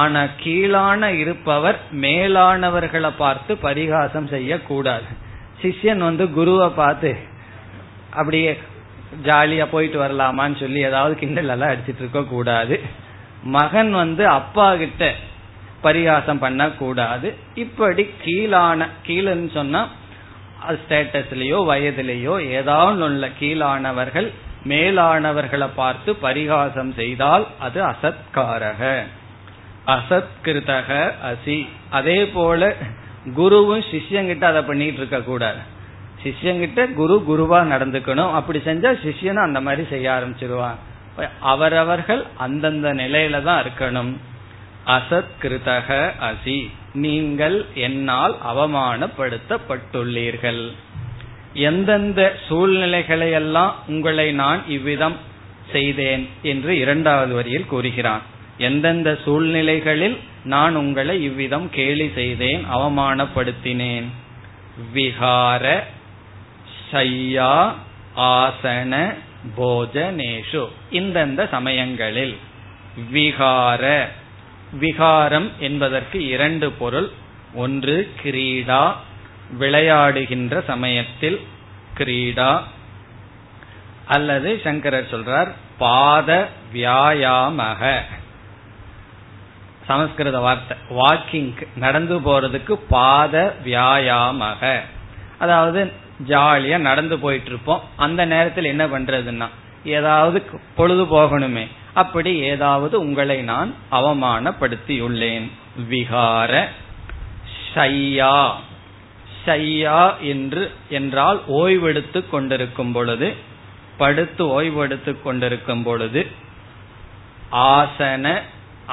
ஆனா கீழான இருப்பவர் மேலானவர்களை பார்த்து பரிகாசம் செய்யக்கூடாது. சிஷ்யன் குருவை பார்த்து அப்படியே ஜாலியா போயிட்டு வரலாமான்னு சொல்லி ஏதாவது கிண்டல் எல்லாம் அடிச்சிட்டு இருக்க கூடாது. மகன் அப்பா கிட்ட பரிகாசம் பண்ண கூடாது. இப்படி கீழான, கீழன்னு சொன்னா ஸ்டேட்டஸ்லயோ வயதிலேயோ ஏதாவது உள்ள கீழானவர்கள் மேலானவர்களை பார்த்து பரிகாசம் செய்தால் அது அசத்காரக. அசத்கிருதக அசி. அதே போல குருவும் சிஷ்யங்கிட்ட அதை பண்ணிட்டு இருக்க கூடாது. சிஷ்யங்கிட்ட குரு குருவா நடந்துக்கணும். அப்படி செஞ்சா சிஷ்யனும் அந்த மாதிரி செய்ய ஆரம்பிச்சிருவான். அவரவர்கள் அந்தந்த நிலையில தான் இருக்கணும். அசத்கிருதக அசி, நீங்கள் என்னால் அவமானப்படுத்தப்பட்டுள்ளீர்கள். எந்தெந்த சூழ்நிலைகளையெல்லாம் உங்களை நான் இவ்விதம் செய்தேன் என்று இரண்டாவது வரியில் கூறுகிறான். எந்தெந்த சூழ்நிலைகளில் நான் உங்களை இவ்விதம் கேலி செய்தேன், அவமானப்படுத்தினேன். விஹார சையா ஆசன போஜனேஷு, இந்தந்த சமயங்களில். விஹார, விகாரம் என்பதற்கு இரண்டு பொருள். ஒன்று கிரீடா, விளையாடுகின்ற சமயத்தில் கிரீடா, அல்லது சங்கரர் சொல்றார் பாத வியாயாமக, சமஸ்கிருத வார்த்தை வாக்கிங், நடந்து போறதுக்கு பாத வியாயாமக, அதாவது ஜாலியா நடந்து போயிட்டு இருப்போம். அந்த நேரத்தில் என்ன பண்றதுன்னா ஏதாவது பொழுது போகணுமே, அப்படி ஏதாவது உங்களை நான் அவமானப்படுத்தியுள்ளேன். விகார ஷையா, ஷையா என்றால் ஓய்வெடுத்து கொண்டிருக்கும் பொழுது, படுத்து ஓய்வெடுத்து கொண்டிருக்கும் பொழுது. ஆசன,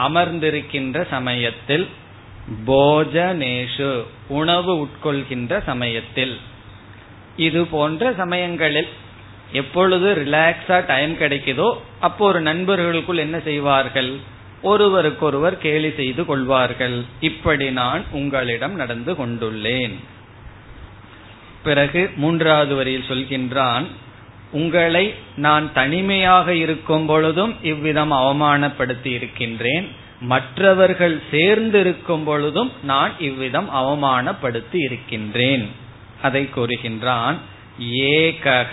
அமர்ந்திருக்கின்ற சமயத்தில். போஜனேஷு, உணவு உட்கொள்கின்ற சமயத்தில். இது போன்ற சமயங்களில் எப்பொழுது ரிலாக்ஸா டைம் கிடைக்குதோ அப்போ ஒரு நண்பர்களுக்குள் என்ன செய்வார்கள், ஒருவருக்கொருவர் கேலி செய்து கொள்வார்கள். இப்படி நான் உங்களிடம் நடந்து கொண்டுள்ளேன். பிறகு மூன்றாவது வரியில் சொல்கின்றான், உங்களை நான் தனிமையாக இருக்கும் பொழுதும் இவ்விதம் அவமானப்படுத்தி இருக்கின்றேன், மற்றவர்கள் சேர்ந்து இருக்கும் பொழுதும் நான் இவ்விதம் அவமானப்படுத்தி இருக்கின்றேன். அதை கூறுகின்றான். ஏகக,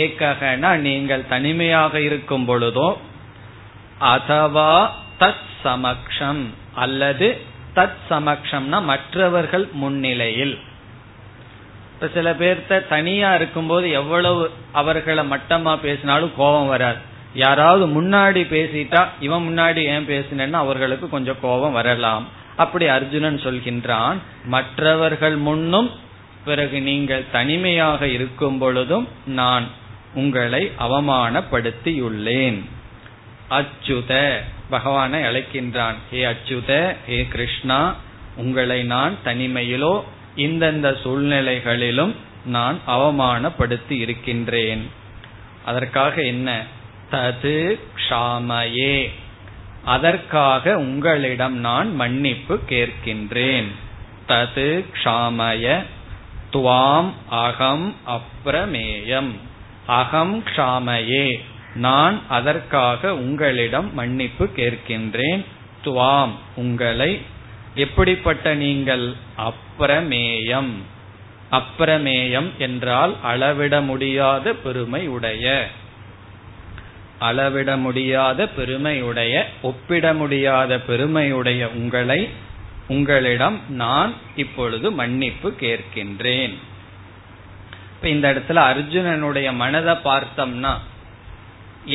ஏககனா நீங்கள் தனிமையாக இருக்கும் பொழுதோ, அதவா தத் சமக்ஷம், அல்லது தத் சமக்ஷம்னா மற்றவர்கள் முன்னிலையில். இப்ப சில பேர்த்த தனியா இருக்கும்போது எவ்வளவு அவர்களை மட்டமா பேசினாலும் கோபம் வராது. யாராவது முன்னாடி பேசிட்டா, இவன் முன்னாடி ஏன் பேசினேன்னா அவர்களுக்கு கொஞ்சம் கோபம் வரலாம். அப்படி அர்ஜுனன் சொல்கின்றான், மற்றவர்கள் முன்னும் பிறகு நீங்கள் தனிமையாக இருக்கும் பொழுதும் நான் உங்களை அவமானப்படுத்தியுள்ளேன். அச்சுத, பகவானை அழைக்கின்றான். ஹே அச்சுத, ஹே கிருஷ்ணா, உங்களை நான் தனிமையிலோ இந்தந்த சூழ்நிலைகளிலும் நான் அவமானப்படுத்தி இருக்கின்றேன். அதற்காக என்ன, தது க்ஷாமயே, அதற்காக உங்களிடம் நான் மன்னிப்பு கேட்கின்றேன். தது க்ஷாமய துவாம் அகம் அப்ரமேயம். அகம் க்ஷாமயே, நான் அதற்காக உங்களிடம் மன்னிப்பு கேட்கின்றேன். துவாம், உங்களை. எப்படிப்பட்ட நீங்கள்? அப்ரமேயம். அப்ரமேயம் என்றால் அளவிட முடியாத பெருமை உடைய, அளவிட முடியாத பெருமையுடைய, ஒப்பிட முடியாத பெருமையுடைய உங்களை, உங்களிடம் நான் இப்பொழுது மன்னிப்பு கேட்கின்றேன். இப்ப இந்த இடத்துல அர்ஜுனனுடைய மனதை பார்த்தோம்னா,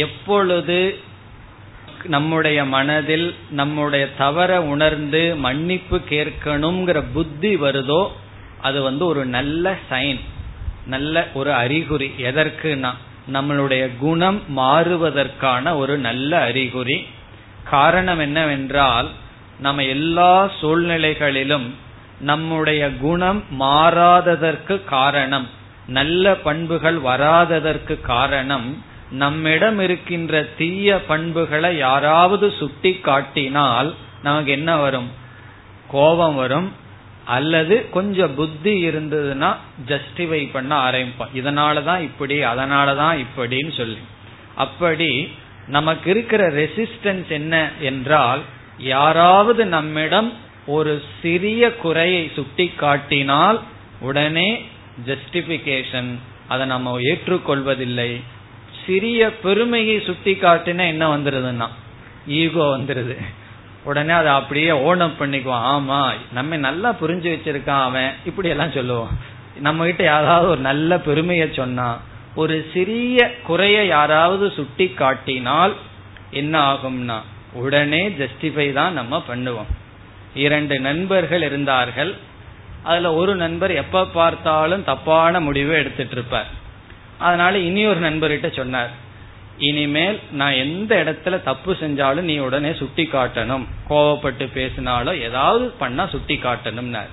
எப்பொழுது நம்முடைய மனதில் நம்முடைய தவற உணர்ந்து மன்னிப்பு கேட்கணுங்கிற புத்தி வருதோ அது ஒரு நல்ல சைன், நல்ல ஒரு அறிகுறி. எதற்குனா நம்மளுடைய குணம் மாறுவதற்கான ஒரு நல்ல அறிகுறி. காரணம் என்னவென்றால், நம்ம எல்லா சூழ்நிலைகளிலும் நம்முடைய குணம் மாறாததற்கு காரணம், நல்ல பண்புகள் வராததற்கு காரணம், நம்மிடம் இருக்கின்ற தீய பண்புகளை யாராவது சுட்டி காட்டினால் நமக்கு என்ன வரும்? கோபம் வரும். அல்லது கொஞ்சம் புத்தி இருந்ததுன்னா ஜஸ்டிஃபை பண்ண ஆரம்பிப்போம், இதனாலதான் இப்படி, அதனாலதான் இப்படின்னு சொல்லி. அப்படி நமக்கு இருக்கிற ரெசிஸ்டன்ஸ் என்ன என்றால், யாராவது நம்மிடம் ஒரு சிறிய குறையை சுட்டி காட்டினால் உடனே ஜஸ்டிஃபிகேஷன், அதை நம்ம ஏற்றுக்கொள்வதில்லை. சிறிய பெருமையை சுட்டி காட்டினா என்ன வந்துருதுன்னா ஈகோ வந்துருது. உடனே அதை அப்படியே ஓன் அப் பண்ணிக்குவோம். ஆமா, நம்ம நல்லா புரிஞ்சு வச்சிருக்கான் அவன், இப்படி எல்லாம் சொல்லுவோம். நம்ம கிட்ட யாராவது ஒரு நல்ல பெருமையை சொன்னா, ஒரு சிறிய குறைய யாராவது சுட்டி காட்டினால் என்ன ஆகும்னா உடனே ஜஸ்டிஃபை தான் நம்ம பண்ணுவோம். இரண்டு நண்பர்கள் இருந்தார்கள். அதுல ஒரு நண்பர் எப்ப பார்த்தாலும் தப்பான முடிவை எடுத்துட்டு இருப்பார். அதனால இனி ஒரு நண்பர்கிட்ட சொன்னார், இனிமேல் நான் எந்த இடத்துல தப்பு செஞ்சாலும் நீ உடனே சுட்டி காட்டணும், கோபப்பட்டு பேசினாலோ ஏதாவது பண்ணா சுட்டி காட்டணும்னார்.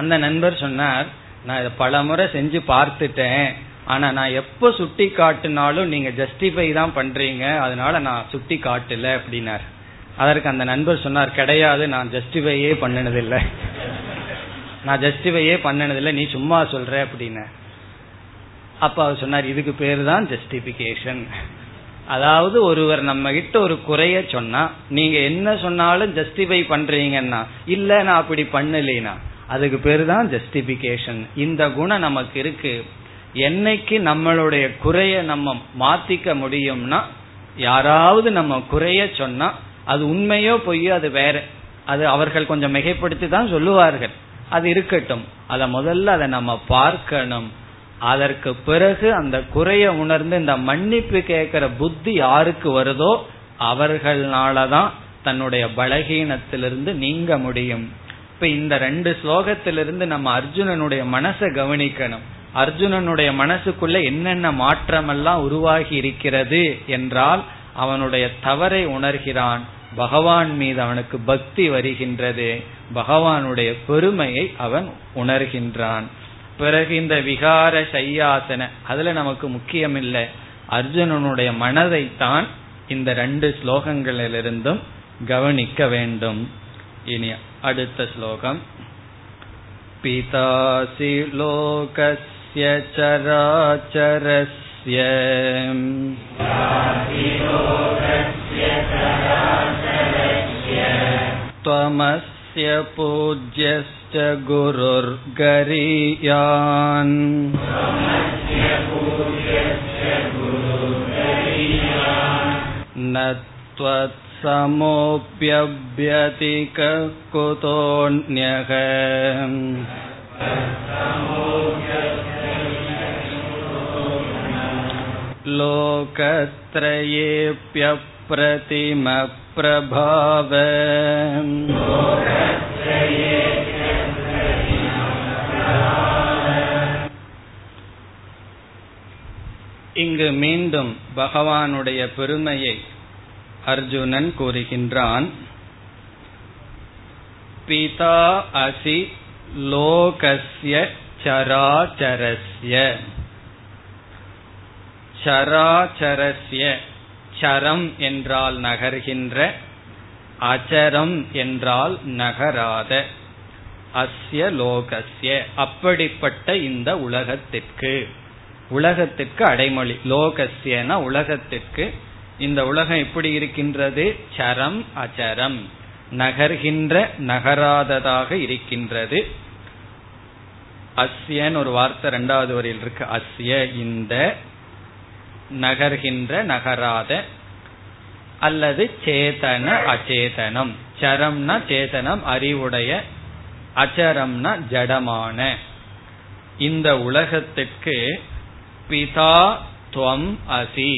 அந்த நண்பர் சொன்னார், நான் இதை பல முறை செஞ்சு பார்த்துட்டேன், ஆனா நான் எப்ப சுட்டி காட்டினாலும் நீங்க ஜஸ்டிஃபை தான் பண்றீங்க, அதனால நான் சுட்டி காட்டல அப்படின்னார். அதற்கு அந்த நண்பர் சொன்னார், கிடையாது, நான் ஜஸ்டிஃபையே பண்ணினதில்லை, நான் ஜஸ்டிஃபையே பண்ணினதில்லை, நீ சும்மா சொல்ற அப்படின்னார். அப்ப அவர் சொன்னார், இதுக்கு பேரு தான் ஜஸ்டிபிகேஷன். அதாவது ஒருவர் நம்ம கிட்ட ஒரு குறைய சொன்னா நீங்க என்ன சொன்னாலும் ஜஸ்டிஃபை பண்றீங்கன்னா, இல்ல நான் அப்படி பண்ணலனா, அதுக்கு பேரு தான் ஜஸ்டிபிகேஷன். இந்த குணம் நமக்கு இருக்கு. என்னைக்கு நம்மளுடைய குறைய நம்ம மாத்திக்க முடியும்னா, யாராவது நம்ம குறைய சொன்னா அது உண்மையோ பொய்யோ அது வேற, அது அவர்கள் கொஞ்சம் மிகைப்படுத்தி தான் சொல்லுவார்கள், அது இருக்கட்டும், அதை முதல்ல அதை நம்ம பார்க்கணும். அதற்கு பிறகு அந்த குறைய உணர்ந்து இந்த மன்னிப்பு கேட்கிற புத்தி யாருக்கு வருதோ அவர்களாலதான் தன்னுடைய பலகீனத்திலிருந்து நீங்க முடியும். இப்ப இந்த ரெண்டு ஸ்லோகத்திலிருந்து நம்ம அர்ஜுனனுடைய மனசை கவனிக்கணும். அர்ஜுனனுடைய மனசுக்குள்ள என்னென்ன மாற்றமெல்லாம் உருவாகி இருக்கிறது என்றால், அவனுடைய தவறை உணர்கிறான், பகவான் மீது அவனுக்கு பக்தி வருகின்றது, பகவானுடைய பெருமையை அவன் உணர்கின்றான். பிறகு இந்த விகார சையாசன, அதுல நமக்கு முக்கியம் இல்லை, அர்ஜுனனுடைய மனதைத்தான் இந்த ரெண்டு ஸ்லோகங்களிலிருந்தும் கவனிக்க வேண்டும். இனி அடுத்த ஸ்லோகம், பிதாசி லோகஸ்ய சராசரஸ்ய த்வமஸ்ய பூஜ்யஸ்ய குருர் கரீயான். நத்வத் சமோப்யப்யதிக குதோன்யக லோகத்ரயேப்ய பிரதிம பிரபாவ. இங்கு மீண்டும் பகவானுடைய பெருமையை அர்ஜுனன் கூறுகின்றான். பிதா அசி லோகஸ்ய சராசரஸ்ய. சராசரஸ்ய சரம் என்றால் நகர்கின்ற, அச்சரம் என்றால் நகராத, அஸ்ய லோகஸ்ய அப்படிப்பட்ட இந்த உலகத்திற்கு, உலகத்திற்கு அடைமொழி. லோகஸ்யனா உலகத்திற்கு. இந்த உலகம் எப்படி இருக்கின்றது? சரம் அச்சரம், நகர்கின்ற நகராததாக இருக்கின்றது. அஸ்யன் ஒரு வார்த்தை இரண்டாவது வரையில் இருக்கு. அஸ்ய இந்த, நகர்கின்ற நகராத, அல்லது சேதன அச்சேதனம். சரம்னா சேதனம் அறிவுடைய, அச்சரம்னா ஜடமான இந்த உலகத்திற்கு பிதா துவம் அசி,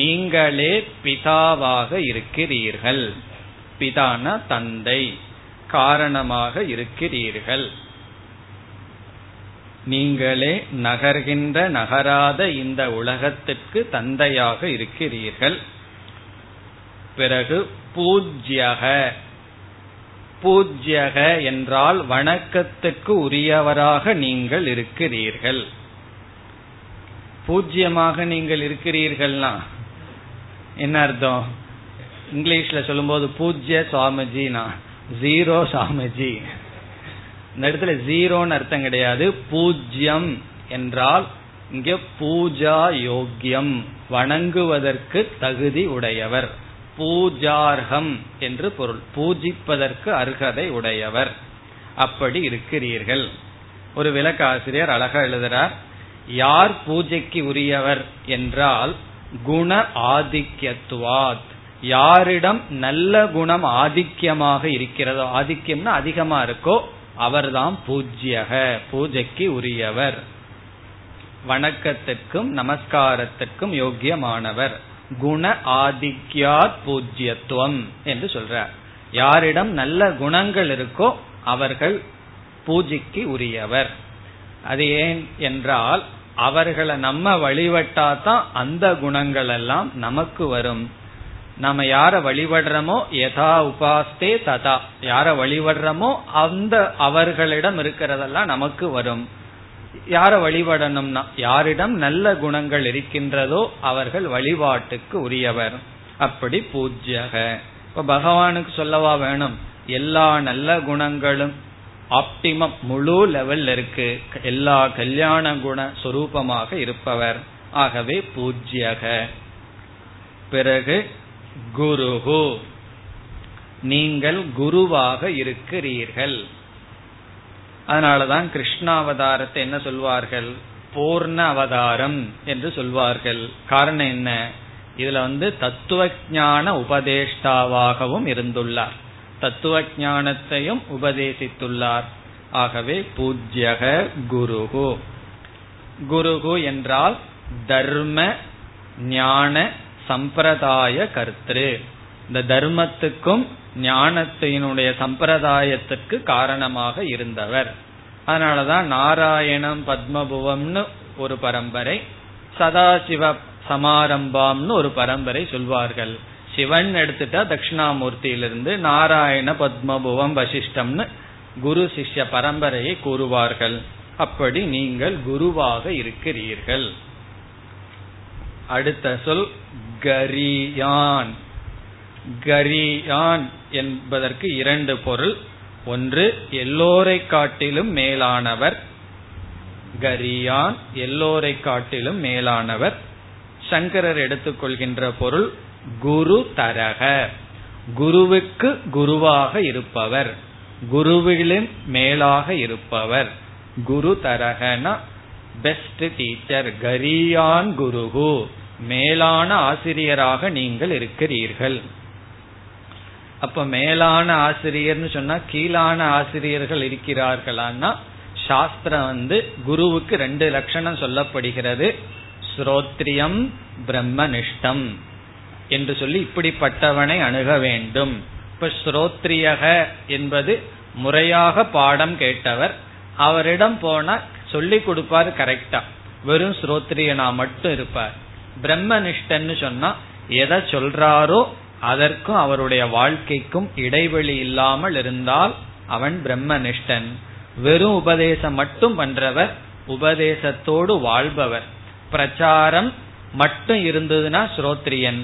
நீங்களே பிதாவாக இருக்கிறீர்கள். பிதானா தந்தை, காரணமாக இருக்கிறீர்கள். நீங்களே நகர்கின்ற நகராத இந்த உலகத்திற்கு தந்தையாக இருக்கிறீர்கள். பிறகு பூஜ்யக, பூஜ்யக என்றால் வணக்கத்துக்கு உரியவராக நீங்கள் இருக்கிறீர்கள். பூஜ்யமாக நீங்கள் இருக்கிறீர்கள்னா என்ன அர்த்தம்? இங்கிலீஷ்ல சொல்லும்போது பூஜ்ய சுவாமிஜினா ஜீரோ சுவாமிஜி. இந்த இடத்துல ஜீரோன்னு அர்த்தம் கிடையாது. பூஜ்யம் என்றால் இங்கே பூஜா யோக்கியம், வணங்குவதற்கு தகுதி உடையவர். பூஜார்ஹம் என்று பொருள், பூஜிப்பதற்கு அர்ஹதை உடையவர். அப்படி இருக்கிறீர்கள். ஒரு விளக்காசிரியர் அழகா எழுதுறார், யார் பூஜைக்கு உரியவர் என்றால் குண ஆதிக்யத்துவாத், யாரிடம் நல்ல குணம் ஆதிக்கமாக இருக்கிறதோ, ஆதிக்கம்னா அதிகமா இருக்கோ, அவர்தான் பூஜ்யக, பூஜைக்கு உரியவர், வணக்கத்திற்கும் நமஸ்காரத்திற்கும் யோக்கியமானவர். குண ஆதிக்யாத் பூஜ்யத்துவம் என்று சொல்றார். யாரிடம் நல்ல குணங்கள் இருக்கோ அவர்கள் பூஜைக்கு உரியவர். அது ஏன் என்றால் அவர்களை நம்ம வழிபட்டாதான் அந்த குணங்கள் எல்லாம் நமக்கு வரும். நம்ம யார வழிபடுறோமோ, யதா உபாஸ்தே ததா, யார வழிபடுறோமோ அந்த அவர்களிடம் இருக்கிறதெல்லாம் நமக்கு வரும். யார வழிபடணும்னா யாரிடம் நல்ல குணங்கள் இருக்கின்றதோ அவர்கள் வழிபாட்டுக்கு உரியவர். அப்படி பூஜ்யக. இப்ப பகவானுக்கு சொல்லவா வேணும், எல்லா நல்ல குணங்களும் ஆப்டிமம் முழு லெவல் இருக்கு, எல்லா கல்யாண குண சொரூபமாக இருப்பவர். ஆகவே பூஜ்யக. பிறகு குருஹு, நீங்கள் குருவாக இருக்கிறீர்கள். அதனாலதான் கிருஷ்ணாவதாரத்தை என்ன சொல்வார்கள்? பூர்ண அவதாரம் என்று சொல்வார்கள். காரணம் என்ன? இதுல தத்துவ ஞான உபதேஷ்டாவாகவும் இருந்துள்ளார், தத்துவ ஞானத்தையும் உபதேசித்துள்ளார். ஆகவே பூஜ்யக குருஹு. குருஹு என்றால் தர்ம ஞான சம்பிரதாய கர்த்திரு, இந்த தர்மத்துக்கும் ஞானத்தினுடைய சம்பிரதாயத்திற்கு காரணமாக இருந்தவர். அதனாலதான் நாராயணம் பத்மபுவம்னு ஒரு பரம்பரை, சதாசிவ சமாரம்பாம்னு ஒரு பரம்பரை சொல்வார்கள். சிவன் எடுத்துட்டா தட்சிணாமூர்த்தியிலிருந்து நாராயண பத்மபுவம் வசிஷ்டம்னு குரு சிஷ்ய பரம்பரையை கூறுவார்கள். அப்படி நீங்கள் குருவாக இருக்கிறீர்கள். அடுத்த சொல் கரியான். கரியான் என்பதற்கு இரண்டு பொருள். ஒன்று, எல்லோரை காட்டிலும் மேலானவர். கரியான் எல்லோரை காட்டிலும் மேலானவர். சங்கரர் எடுத்துக்கொள்கின்ற பொருள் குரு தரக, குருவுக்கு குருவாக இருப்பவர், குருவிலும் மேலாக இருப்பவர். குரு தரகனா பெஸ்ட் டீச்சர். கரியான் குருகு, மேலான ஆசிரியராக நீங்கள் இருக்கிறீர்கள். அப்ப மேலான ஆசிரியர்னு சொன்னா கீழான ஆசிரியர்கள் இருக்கிறார்களான்னா, சாஸ்திரம் குருவுக்கு ரெண்டு லட்சணம் சொல்லப்படுகிறது. ஸ்ரோத்ரியம் பிரம்மனிஷ்டம் என்று சொல்லி இப்படிப்பட்டவனை அணுக வேண்டும். இப்ப ஸ்ரோத்ரியக என்பது முறையாக பாடம் கேட்டவர். அவரிடம் போனா சொல்லி கொடுப்பாரு கரெக்டா, வெறும் ஸ்ரோத்ரியனா மட்டும் இருப்பார். பிரம்மனிஷ்டன்னு சொன்னா எதை சொல்றாரோ அதற்கும் அவருடைய வாழ்க்கைக்கும் இடைவெளி இல்லாமல் இருந்தால் அவன் பிரம்மனிஷ்டன். வெறும் உபதேசம் மட்டும் பண்றவர், உபதேசத்தோடு வாழ்பவர். பிரச்சாரம் மட்டும் இருந்ததுன்னா ஸ்ரோத்ரியன்,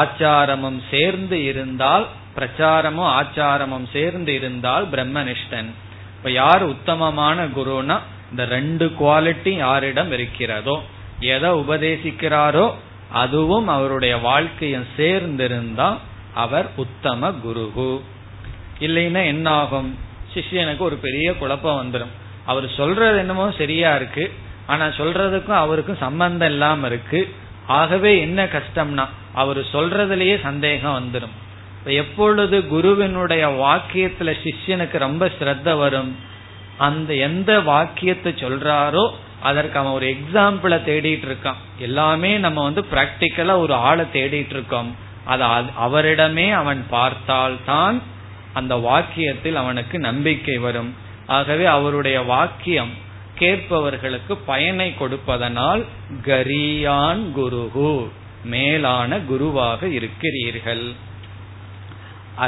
ஆச்சாரமும் சேர்ந்து இருந்தால், பிரச்சாரமும் ஆச்சாரமும் சேர்ந்து இருந்தால் பிரம்மனிஷ்டன். இப்ப யார் உத்தமமான குருனா இந்த ரெண்டு குவாலிட்டி யாரிடம் இருக்கிறதோ, எதை உபதேசிக்கிறாரோ அதுவும் அவருடைய வாழ்க்கையும் சேர்ந்திருந்தா அவர் உத்தம குரு. இல்லைன்னா என்ன ஆகும், சிஷ்யனுக்கு ஒரு பெரிய குழப்பம் வந்துடும். அவர் சொல்றது என்னமோ சரியா இருக்கு, ஆனா சொல்றதுக்கும் அவருக்கும் சம்பந்தம் இல்லாம இருக்கு. ஆகவே என்ன கஷ்டம்னா அவரு சொல்றதுலயே சந்தேகம் வந்துடும். எப்பொழுது குருவினுடைய வாக்கியத்துல சிஷ்யனுக்கு ரொம்ப ஸ்ரத்த வரும், அந்த எந்த வாக்கியத்தை சொல்றாரோ அதற்கு அவன் ஒரு எக்ஸாம்பிள தேடிட்டு இருக்கான். எல்லாமே நம்ம பிராக்டிக்கலா ஒரு ஆளை தேடிட்டு இருக்கோம். அத அவரிடமே அவன் பார்த்தால்தான் அந்த வாக்கியத்தில் அவனுக்கு நம்பிக்கை வரும். ஆகவே அவருடைய வாக்கியம் கேட்பவர்களுக்கு பயனை கொடுப்பதனால் கரியான் குருகு, மேலான குருவாக இருக்கிறீர்கள்.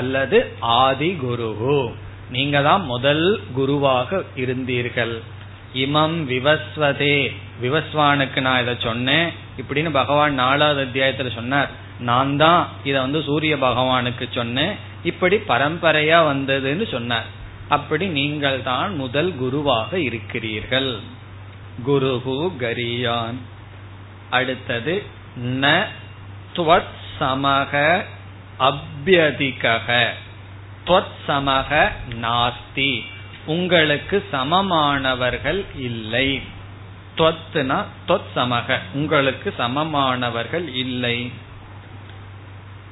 அல்லது ஆதி குருகு, நீங்க தான் முதல் குருவாக இருந்தீர்கள். இமம் விவஸ்வதே, விவஸ்வானுக்கு நான் இதை சொன்னேன் இப்படின்னு பகவான் 4வது அத்தியாயத்துல சொன்னார். நான் தான் இதை சூரிய பகவானுக்கு சொன்னேன், இப்படி பரம்பரையா வந்ததுன்னு சொன்னார். அப்படி நீங்கள் தான் முதல் குருவாக இருக்கிறீர்கள். குருஹு கரியான். அடுத்தது ந த்வத் சமக அப்யதிகஹ. த்வத் சமக நாஸ்தி, உங்களுக்கு சமமானவர்கள் இல்லை. த்வத்னா த்வத் சமக, உங்களுக்கு சமமானவர்கள் இல்லை.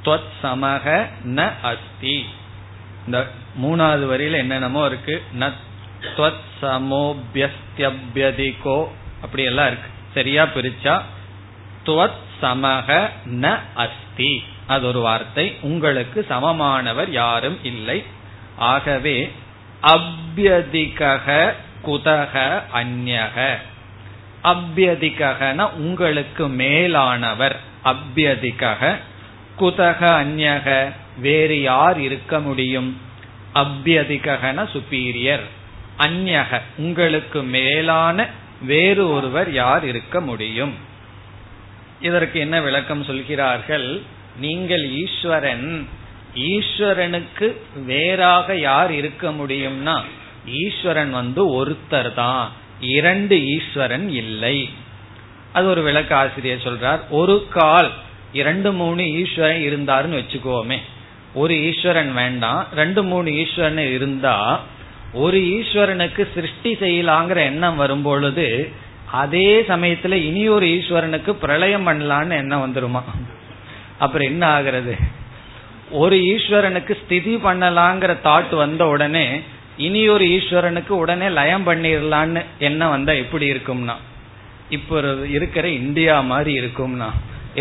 த்வத் சமக ந அஸ்தி. இந்த 3வது வரியில என்னென்னமோ இருக்கு, ந த்வத் சமோப்யஸ்த்யப்யதிகோ அப்படி எல்லாம் இருக்கு. சரியா பிரிச்சா த்வத் சமக ந அஸ்தி, அது ஒரு வார்த்தை. உங்களுக்கு சமமானவர் யாரும் இல்லை. ஆகவே அப்யதிகஹ குதஹ அன்யஹ. அப்யதிகஹனா உங்களுக்கு மேலானவர், அப்யதிகஹ. குதஹ அன்யஹ, வேறு யார் இருக்க முடியும்? அப்யதிகஹனா சுப்பீரியர், அன்யஹ உங்களுக்கு மேலான வேறு ஒருவர் யார் இருக்க முடியும்? இதற்கு என்ன விளக்கம் சொல்கிறார்கள், நீங்கள் ஈஸ்வரன், ஈஸ்வரனுக்கு வேறாக யார் இருக்க முடியும்னா ஈஸ்வரன் ஒருத்தர் தான், 2 ஈஸ்வரன் இல்லை. அது ஒரு விளக்க ஆசிரியர் சொல்றார். ஒரு கால் 2-3 ஈஸ்வரன் இருந்தாருன்னு வச்சுக்கோமே, ஒரு ஈஸ்வரன் வேண்டாம், 2-3 ஈஸ்வரன் இருந்தா ஒரு ஈஸ்வரனுக்கு சிருஷ்டி செய்யலாங்கிற எண்ணம் வரும் பொழுது அதே சமயத்துல இனி ஒரு ஈஸ்வரனுக்கு பிரளயம் பண்ணலான்னு எண்ணம் வந்துருமா? அப்புறம் என்ன ஆகிறது? ஒரு ஈஸ்வரனுக்கு ஸ்திதி பண்ணலாங்கிற தாட் வந்த உடனே இனி ஒரு ஈஸ்வரனுக்கு உடனே லயம் பண்ணிடலான்னு என்ன வந்தா எப்படி இருக்கும்னா, இப்ப இருக்கிற இந்தியா மாதிரி இருக்கும்னா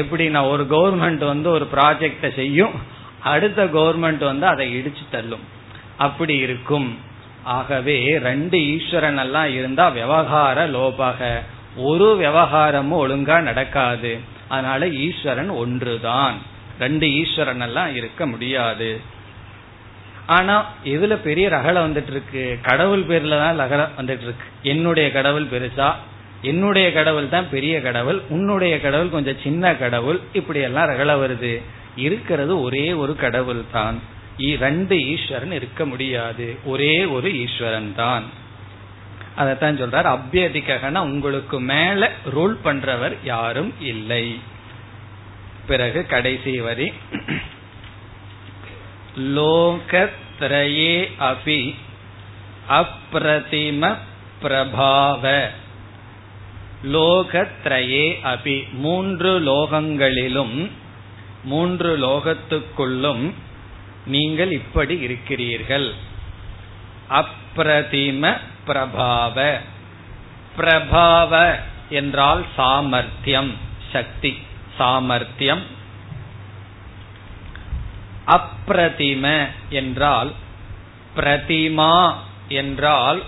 எப்படின்னா, ஒரு கவர்மெண்ட் ஒரு ப்ராஜெக்ட செய்யும், அடுத்த கவர்மெண்ட் அதை இடிச்சு தள்ளும், அப்படி இருக்கும். ஆகவே 2 ஈஸ்வரன் எல்லாம் இருந்தா விவகார லோபாக, ஒரு விவகாரமும் ஒழுங்கா நடக்காது. அதனால ஈஸ்வரன் ஒன்றுதான், 2 ஈஸ்வரன் எல்லாம் இருக்க முடியாது. ஆனா இதுல பெரிய ரகலை வந்துட்டு இருக்கு, கடவுள் பேர்ல தான் ரகலை வந்துட்டு இருக்கு. என்னுடைய கடவுள் பெருசா, என்னுடைய கடவுள் தான் பெரிய கடவுள், உன்னுடைய கடவுள் கொஞ்சம் சின்ன கடவுள், இப்படி எல்லாம் ரகலை வருது. இருக்கிறது ஒரே ஒரு கடவுள் தான், 2 ஈஸ்வரன் இருக்க முடியாது, ஒரே ஒரு ஈஸ்வரன் தான். அதத்தான் சொல்றார் அப்யதிகனா உங்களுக்கு மேல ரூல் பண்றவர் யாரும் இல்லை. பிறகு கடைசி வரி லோகத்ரயே அபி அப்ரதிம பிரபாவ. லோகத்ரயே அபி, 3 லோகங்களிலும் 3 லோகத்துக்குள்ளும் நீங்கள் இப்படி இருக்கிறீர்கள். அப்ரதிம பிரபாவ, பிரபாவ என்றால் சாமர்த்தியம், சக்தி, சாமர்த்தியம். அப்ரதிம என்றால், பிரதிமா என்றால்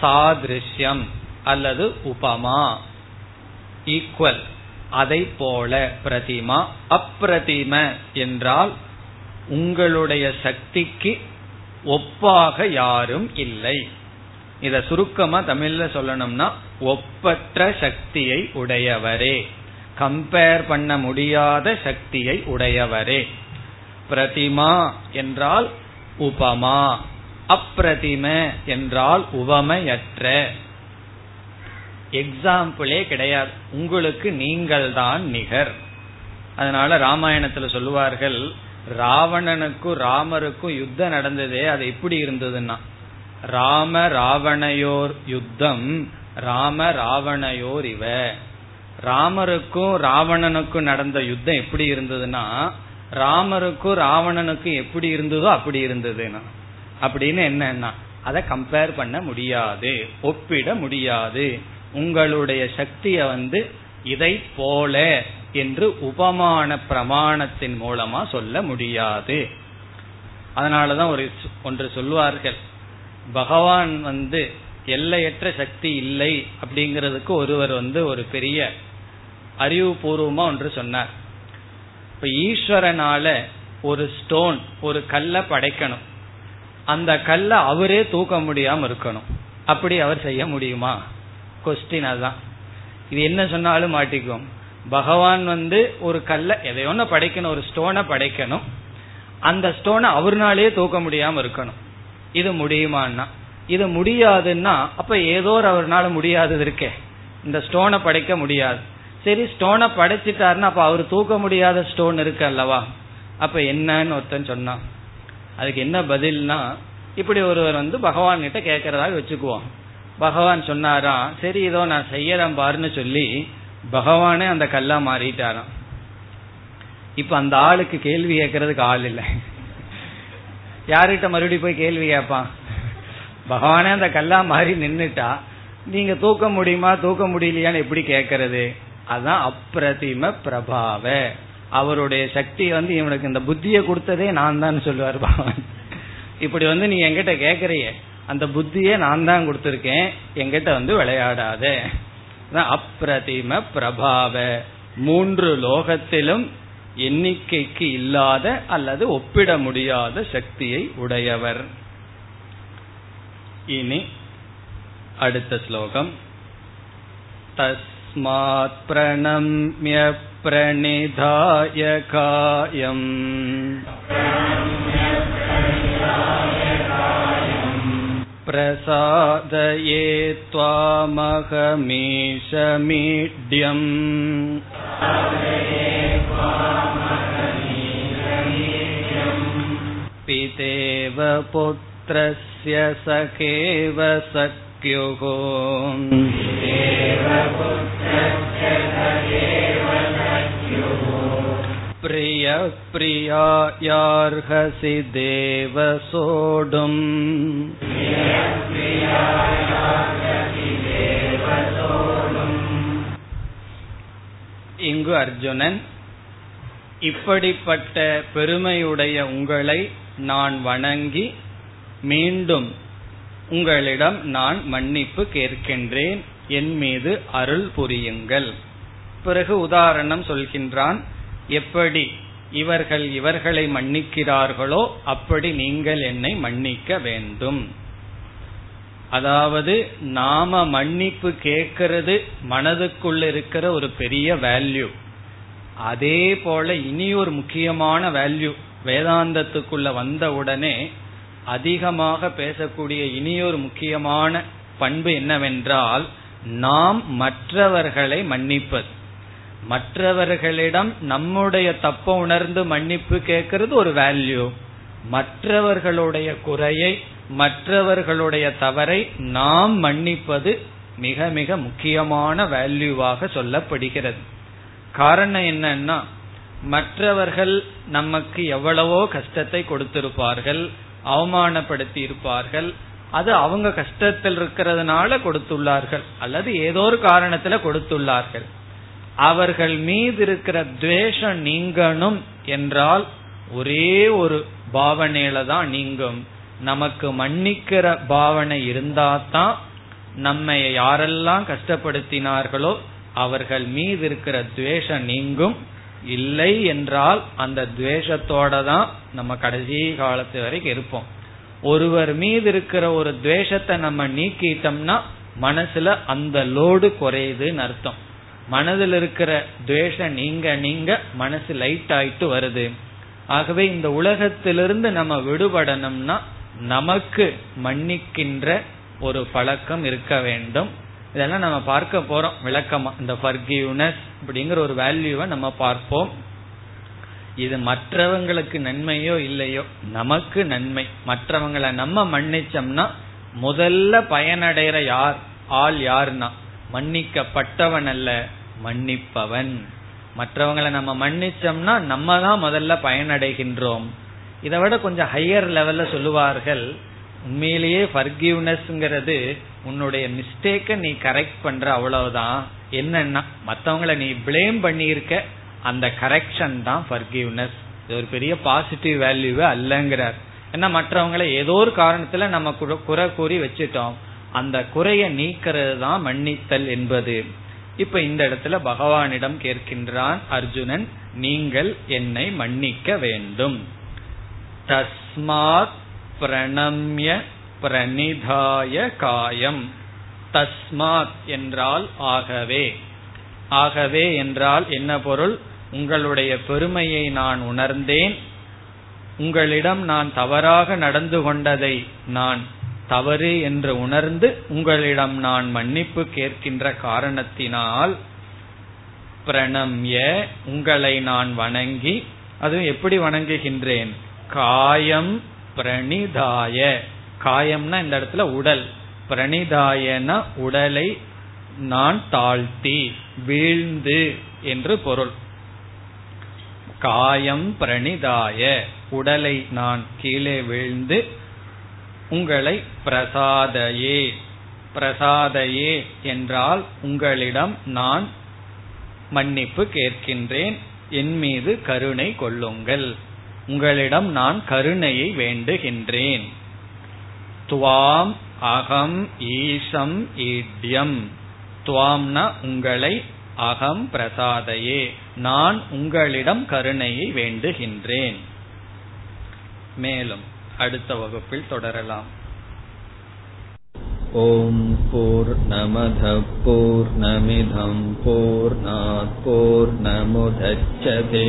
சாதிருஷ்யம் அல்லது உபமா, ஈக்குவல், அதை போல பிரதிமா. அப்ரதிம என்றால் உங்களுடைய சக்திக்கு ஒப்பாக யாரும் இல்லை. இத சுருக்கமா தமிழ்ல சொல்லணும்னா ஒப்பற்ற சக்தியை உடையவரே, கம்பேர் பண்ண முடியாத சக்தியை உடையவரே. பிரதிமா என்றால் உபமா, அப்பிரதிம என்றால் உவமையற்ற. எக்ஸாம்பிளே கிடையாது, உங்களுக்கு நீங்கள் தான் நிகர். அதனால ராமாயணத்துல சொல்லுவார்கள், ராவணனுக்கும் ராமருக்கும் யுத்தம் நடந்ததே அது எப்படி இருந்ததுன்னா, ராம ராவணையோர் யுத்தம் ராம ராவணையோர் இவ. ராமருக்கும் ராவணனுக்கும் நடந்த யுத்தம் எப்படி இருந்ததுன்னா, ராமருக்கும் ராவணனுக்கும் எப்படி இருந்ததோ அப்படி இருந்ததுன்னா. அப்படின்னு என்னன்னா, அதை கம்பேர் பண்ண முடியாது, ஒப்பிட முடியாது. உங்களுடைய சக்திய இதை போல என்று உபமான பிரமாணத்தின் மூலமா சொல்ல முடியாது. அதனாலதான் ஒன்று சொல்வார்கள், பகவான் எல்லையற்ற சக்தி இல்லை அப்படிங்கிறதுக்கு ஒருவர் ஒரு பெரிய அறிவுபூர்வமா ஒன்று சொன்னார். இப்ப ஈஸ்வரனால ஒரு ஸ்டோன், ஒரு கல்லை படைக்கணும், அந்த கல்லை அவரே தூக்க முடியாம இருக்கணும். அப்படி அவர் செய்ய முடியுமா? கொஸ்டின். அதுதான் இது, என்ன சொன்னாலும் மாட்டிக்கும். பகவான் ஒரு கல்லை எதையோன்னு படைக்கணும், ஒரு ஸ்டோனை படைக்கணும், அந்த ஸ்டோனை அவர்னாலே தூக்க முடியாம இருக்கணும். இது முடியுமான்னா இது முடியாதுன்னா அப்ப ஏதோ அவர்னால முடியாதது இருக்கே, இந்த ஸ்டோனை படைக்க முடியாது. சரி, ஸ்டோனை படைச்சிட்டாருன்னா அப்ப அவர் தூக்க முடியாத ஸ்டோன் இருக்கு அல்லவா, அப்ப என்னன்னு ஒருத்தன் சொன்னான். அதுக்கு என்ன பதில்னா, இப்படி ஒருவர் பகவான் கிட்ட கேட்கறதாக வச்சுக்குவோம். பகவான் சொன்னாரா, சரி இதோ நான் செய்யறேன் பாருன்னு சொல்லி பகவானே அந்த கல்லா மாறிட்டாராம். இப்ப அந்த ஆளுக்கு கேள்வி கேட்கறதுக்கு ஆள் இல்ல. யாருகிட்ட மறுபடியும் போய் கேள்வி கேட்பான்? பகவானே அந்த கல்லா மாறி நின்னுட்டா நீங்க தூக்க முடியுமா தூக்க முடியலையான்னு எப்படி கேட்கறது? அதான் அப்பிரதிம பிரபாவ. அவருடைய சக்தி இவனுக்கு இந்த புத்திய கொடுத்ததே நான் தான் சொல்லுவார் பகவான். இப்படி நீ என்கிட்ட கேக்குறிய, அந்த புத்தியே நான் தான் கொடுத்திருக்கேன், எங்கிட்ட விளையாடாத. அப்பிரதிம பிரபாவ, மூன்று லோகத்திலும் எண்ணிக்கைக்கு இல்லாத அல்லது ஒப்பிட முடியாத சக்தியை உடையவர். இனி அடுத்த ஸ்லோகம். தஸ்மாத் பிரணம்ய பிரணிதாய காயம் பிரசாதயே த்வாமஹமீஷமீட்யம் பிதேவ புத்ரஸ்ய சகேவ சக்யுகோ. பிரிய பிரியாயார்ஹசி தேவ சோடும் இங்கு அர்ஜுனன், இப்படிப்பட்ட பெருமையுடைய உங்களை நான் வணங்கி மீண்டும் உங்களிடம் நான் மன்னிப்பு கேட்கின்றேன், என் மீது அருள் புரியுங்கள். பிறகு உதாரணம் சொல்கின்றான், எப்படி இவர்களை மன்னிக்கிறார்களோ அப்படி நீங்கள் என்னை மன்னிக்க வேண்டும். அதாவது நாம மன்னிப்பு கேட்கறது மனதுக்குள்ள இருக்கிற ஒரு பெரிய வேல்யூ. அதே போல இனி ஒரு முக்கியமான வேல்யூ வேதாந்தத்துக்குள்ள வந்த உடனே அதிகமாக பேசக்கூடிய இனியொரு முக்கியமான பண்பு என்னவென்றால், நாம் மற்றவர்களை மன்னிப்பது. மற்றவர்களிடம் நம்முடைய தப்ப உணர்ந்து மன்னிப்பு கேட்கறது ஒரு வேல்யூ. மற்றவர்களுடைய குறையை, மற்றவர்களுடைய தவறை நாம் மன்னிப்பது மிக மிக முக்கியமான வேல்யூவாக சொல்லப்படுகிறது. காரணம் என்னன்னா, மற்றவர்கள் நமக்கு எவ்வளவோ கஷ்டத்தை கொடுத்திருப்பார்கள், அவமானப்படுத்தி இருப்பார்கள். அது அவங்க கஷ்டத்தில் இருக்கிறதுனால கொடுத்துள்ளார்கள் அல்லது ஏதோ ஒரு காரணத்துல கொடுத்துள்ளார்கள். அவர்கள் மீது இருக்கிற துவேஷம் நீங்கணும் என்றால் ஒரே ஒரு பாவனையில தான் நீங்கும், நமக்கு மன்னிக்கிற பாவனை இருந்தாதான் நம்மை யாரெல்லாம் கஷ்டப்படுத்தினார்களோ அவர்கள் மீது இருக்கிற துவேஷம் நீங்கும். இல்லை என்றால் அந்த துவேஷத்தோட தான் நம்ம கடைசி காலத்து வரைக்கும் இருப்போம். ஒருவர் மீது இருக்கிற ஒரு துவேஷத்தை நம்ம நீக்கிட்டோம்னா மனசுல அந்த லோடு குறையுதுன்னு அர்த்தம். மனதில் இருக்கிற துவேஷம் நீங்க நீங்க மனசு லைட் ஆயிட்டு வருது. ஆகவே இந்த உலகத்திலிருந்து நம்ம விடுபடணும்னா நமக்கு மன்னிக்கின்ற ஒரு பழக்கம் இருக்க வேண்டும். இதெல்லாம் நம்ம பார்க்க போறோம் விளக்கமா. இந்த forgiveness அப்படிங்கிற ஒரு வேல்யூவை நம்ம பார்ப்போம். இது மற்றவங்களுக்கு நன்மையோ இல்லையோ நமக்கு நன்மை. மற்றவங்களை நம்ம மன்னிச்சோம்னா முதல்ல பயனடைற யார்னா மன்னிக்கப்பட்டவன் அல்ல, மன்னிப்பவன். மற்றவங்களை நம்ம மன்னிச்சோம்னா நம்ம தான் முதல்ல பயனடைகின்றோம். இதை விட கொஞ்சம் ஹையர் லெவல்ல சொல்லுவார்கள், உண்மையிலேயே ஃபர்கிவ்னஸ்ங்கிறது உன்னுடைய மிஸ்டேக்க நீ கரெக்ட் பண்ற அவ்வளவுதான். என்னன்னா மற்றவங்களை நீ பிளேம் பண்ணியிருக்க, அந்த கரெக்ஷன் தான் ஃபர்கிவ்னஸ். இது ஒரு பெரிய பாசிட்டிவ் வேல்யூவே அல்லங்கிறார். ஏன்னா மற்றவங்களை ஏதோ ஒரு காரணத்துல நம்ம குறை கூறி வச்சுட்டோம், அந்த குறைய நீக்கிறது தான் மன்னித்தல் என்பது. இப்ப இந்த இடத்துல பகவானிடம் கேட்கின்றான் அர்ஜுனன், நீங்கள் என்னை மன்னிக்க வேண்டும். தஸ்மாத் பிரணம்ய பிரணிதாய காயம். தஸ்மாத் என்றால் ஆகவே. ஆகவே என்றால் என்ன பொருள்? உங்களுடைய பெருமையை நான் உணர்ந்தேன், உங்களிடம் நான் தவறாக நடந்து கொண்டதை நான் தவறு என்று உணர்ந்து உங்களிடம் நான் மன்னிப்பு கேட்கின்ற காரணத்தினால் பிரணம்ய உங்களை நான் வணங்கி, அதுவும் எப்படி வணங்குகின்றேன், காயம் பிரணிதாய. காயம்னா இந்த இடத்துல உடல், பிரணிதாயனா உடலை நான் தாழ்த்தி வீழ்ந்து என்று பொருள். காயம் பிரணிதாய உடலை நான் கீழே வீழ்ந்து உங்களை பிரசாதையே. பிரசாதையே என்றால் உங்களிடம் நான் மன்னிப்பு கேட்கின்றேன், என் மீது கருணை கொள்ளுங்கள், உங்களிடம் நான் கருணையை வேண்டுகின்றேன். துவாம் அகம் ஈசம் ஈட்யம். துவாம்னா உங்களை, அகம் பிரசாதையே நான் உங்களிடம் கருணையை வேண்டுகின்றேன். மேலும் அடுத்த வகுப்பில் தொடரலாம். ஓம் பூர்ணமத் பூர்ணமிதம் பூர்ணாத் பூர்ணமுதச்யதே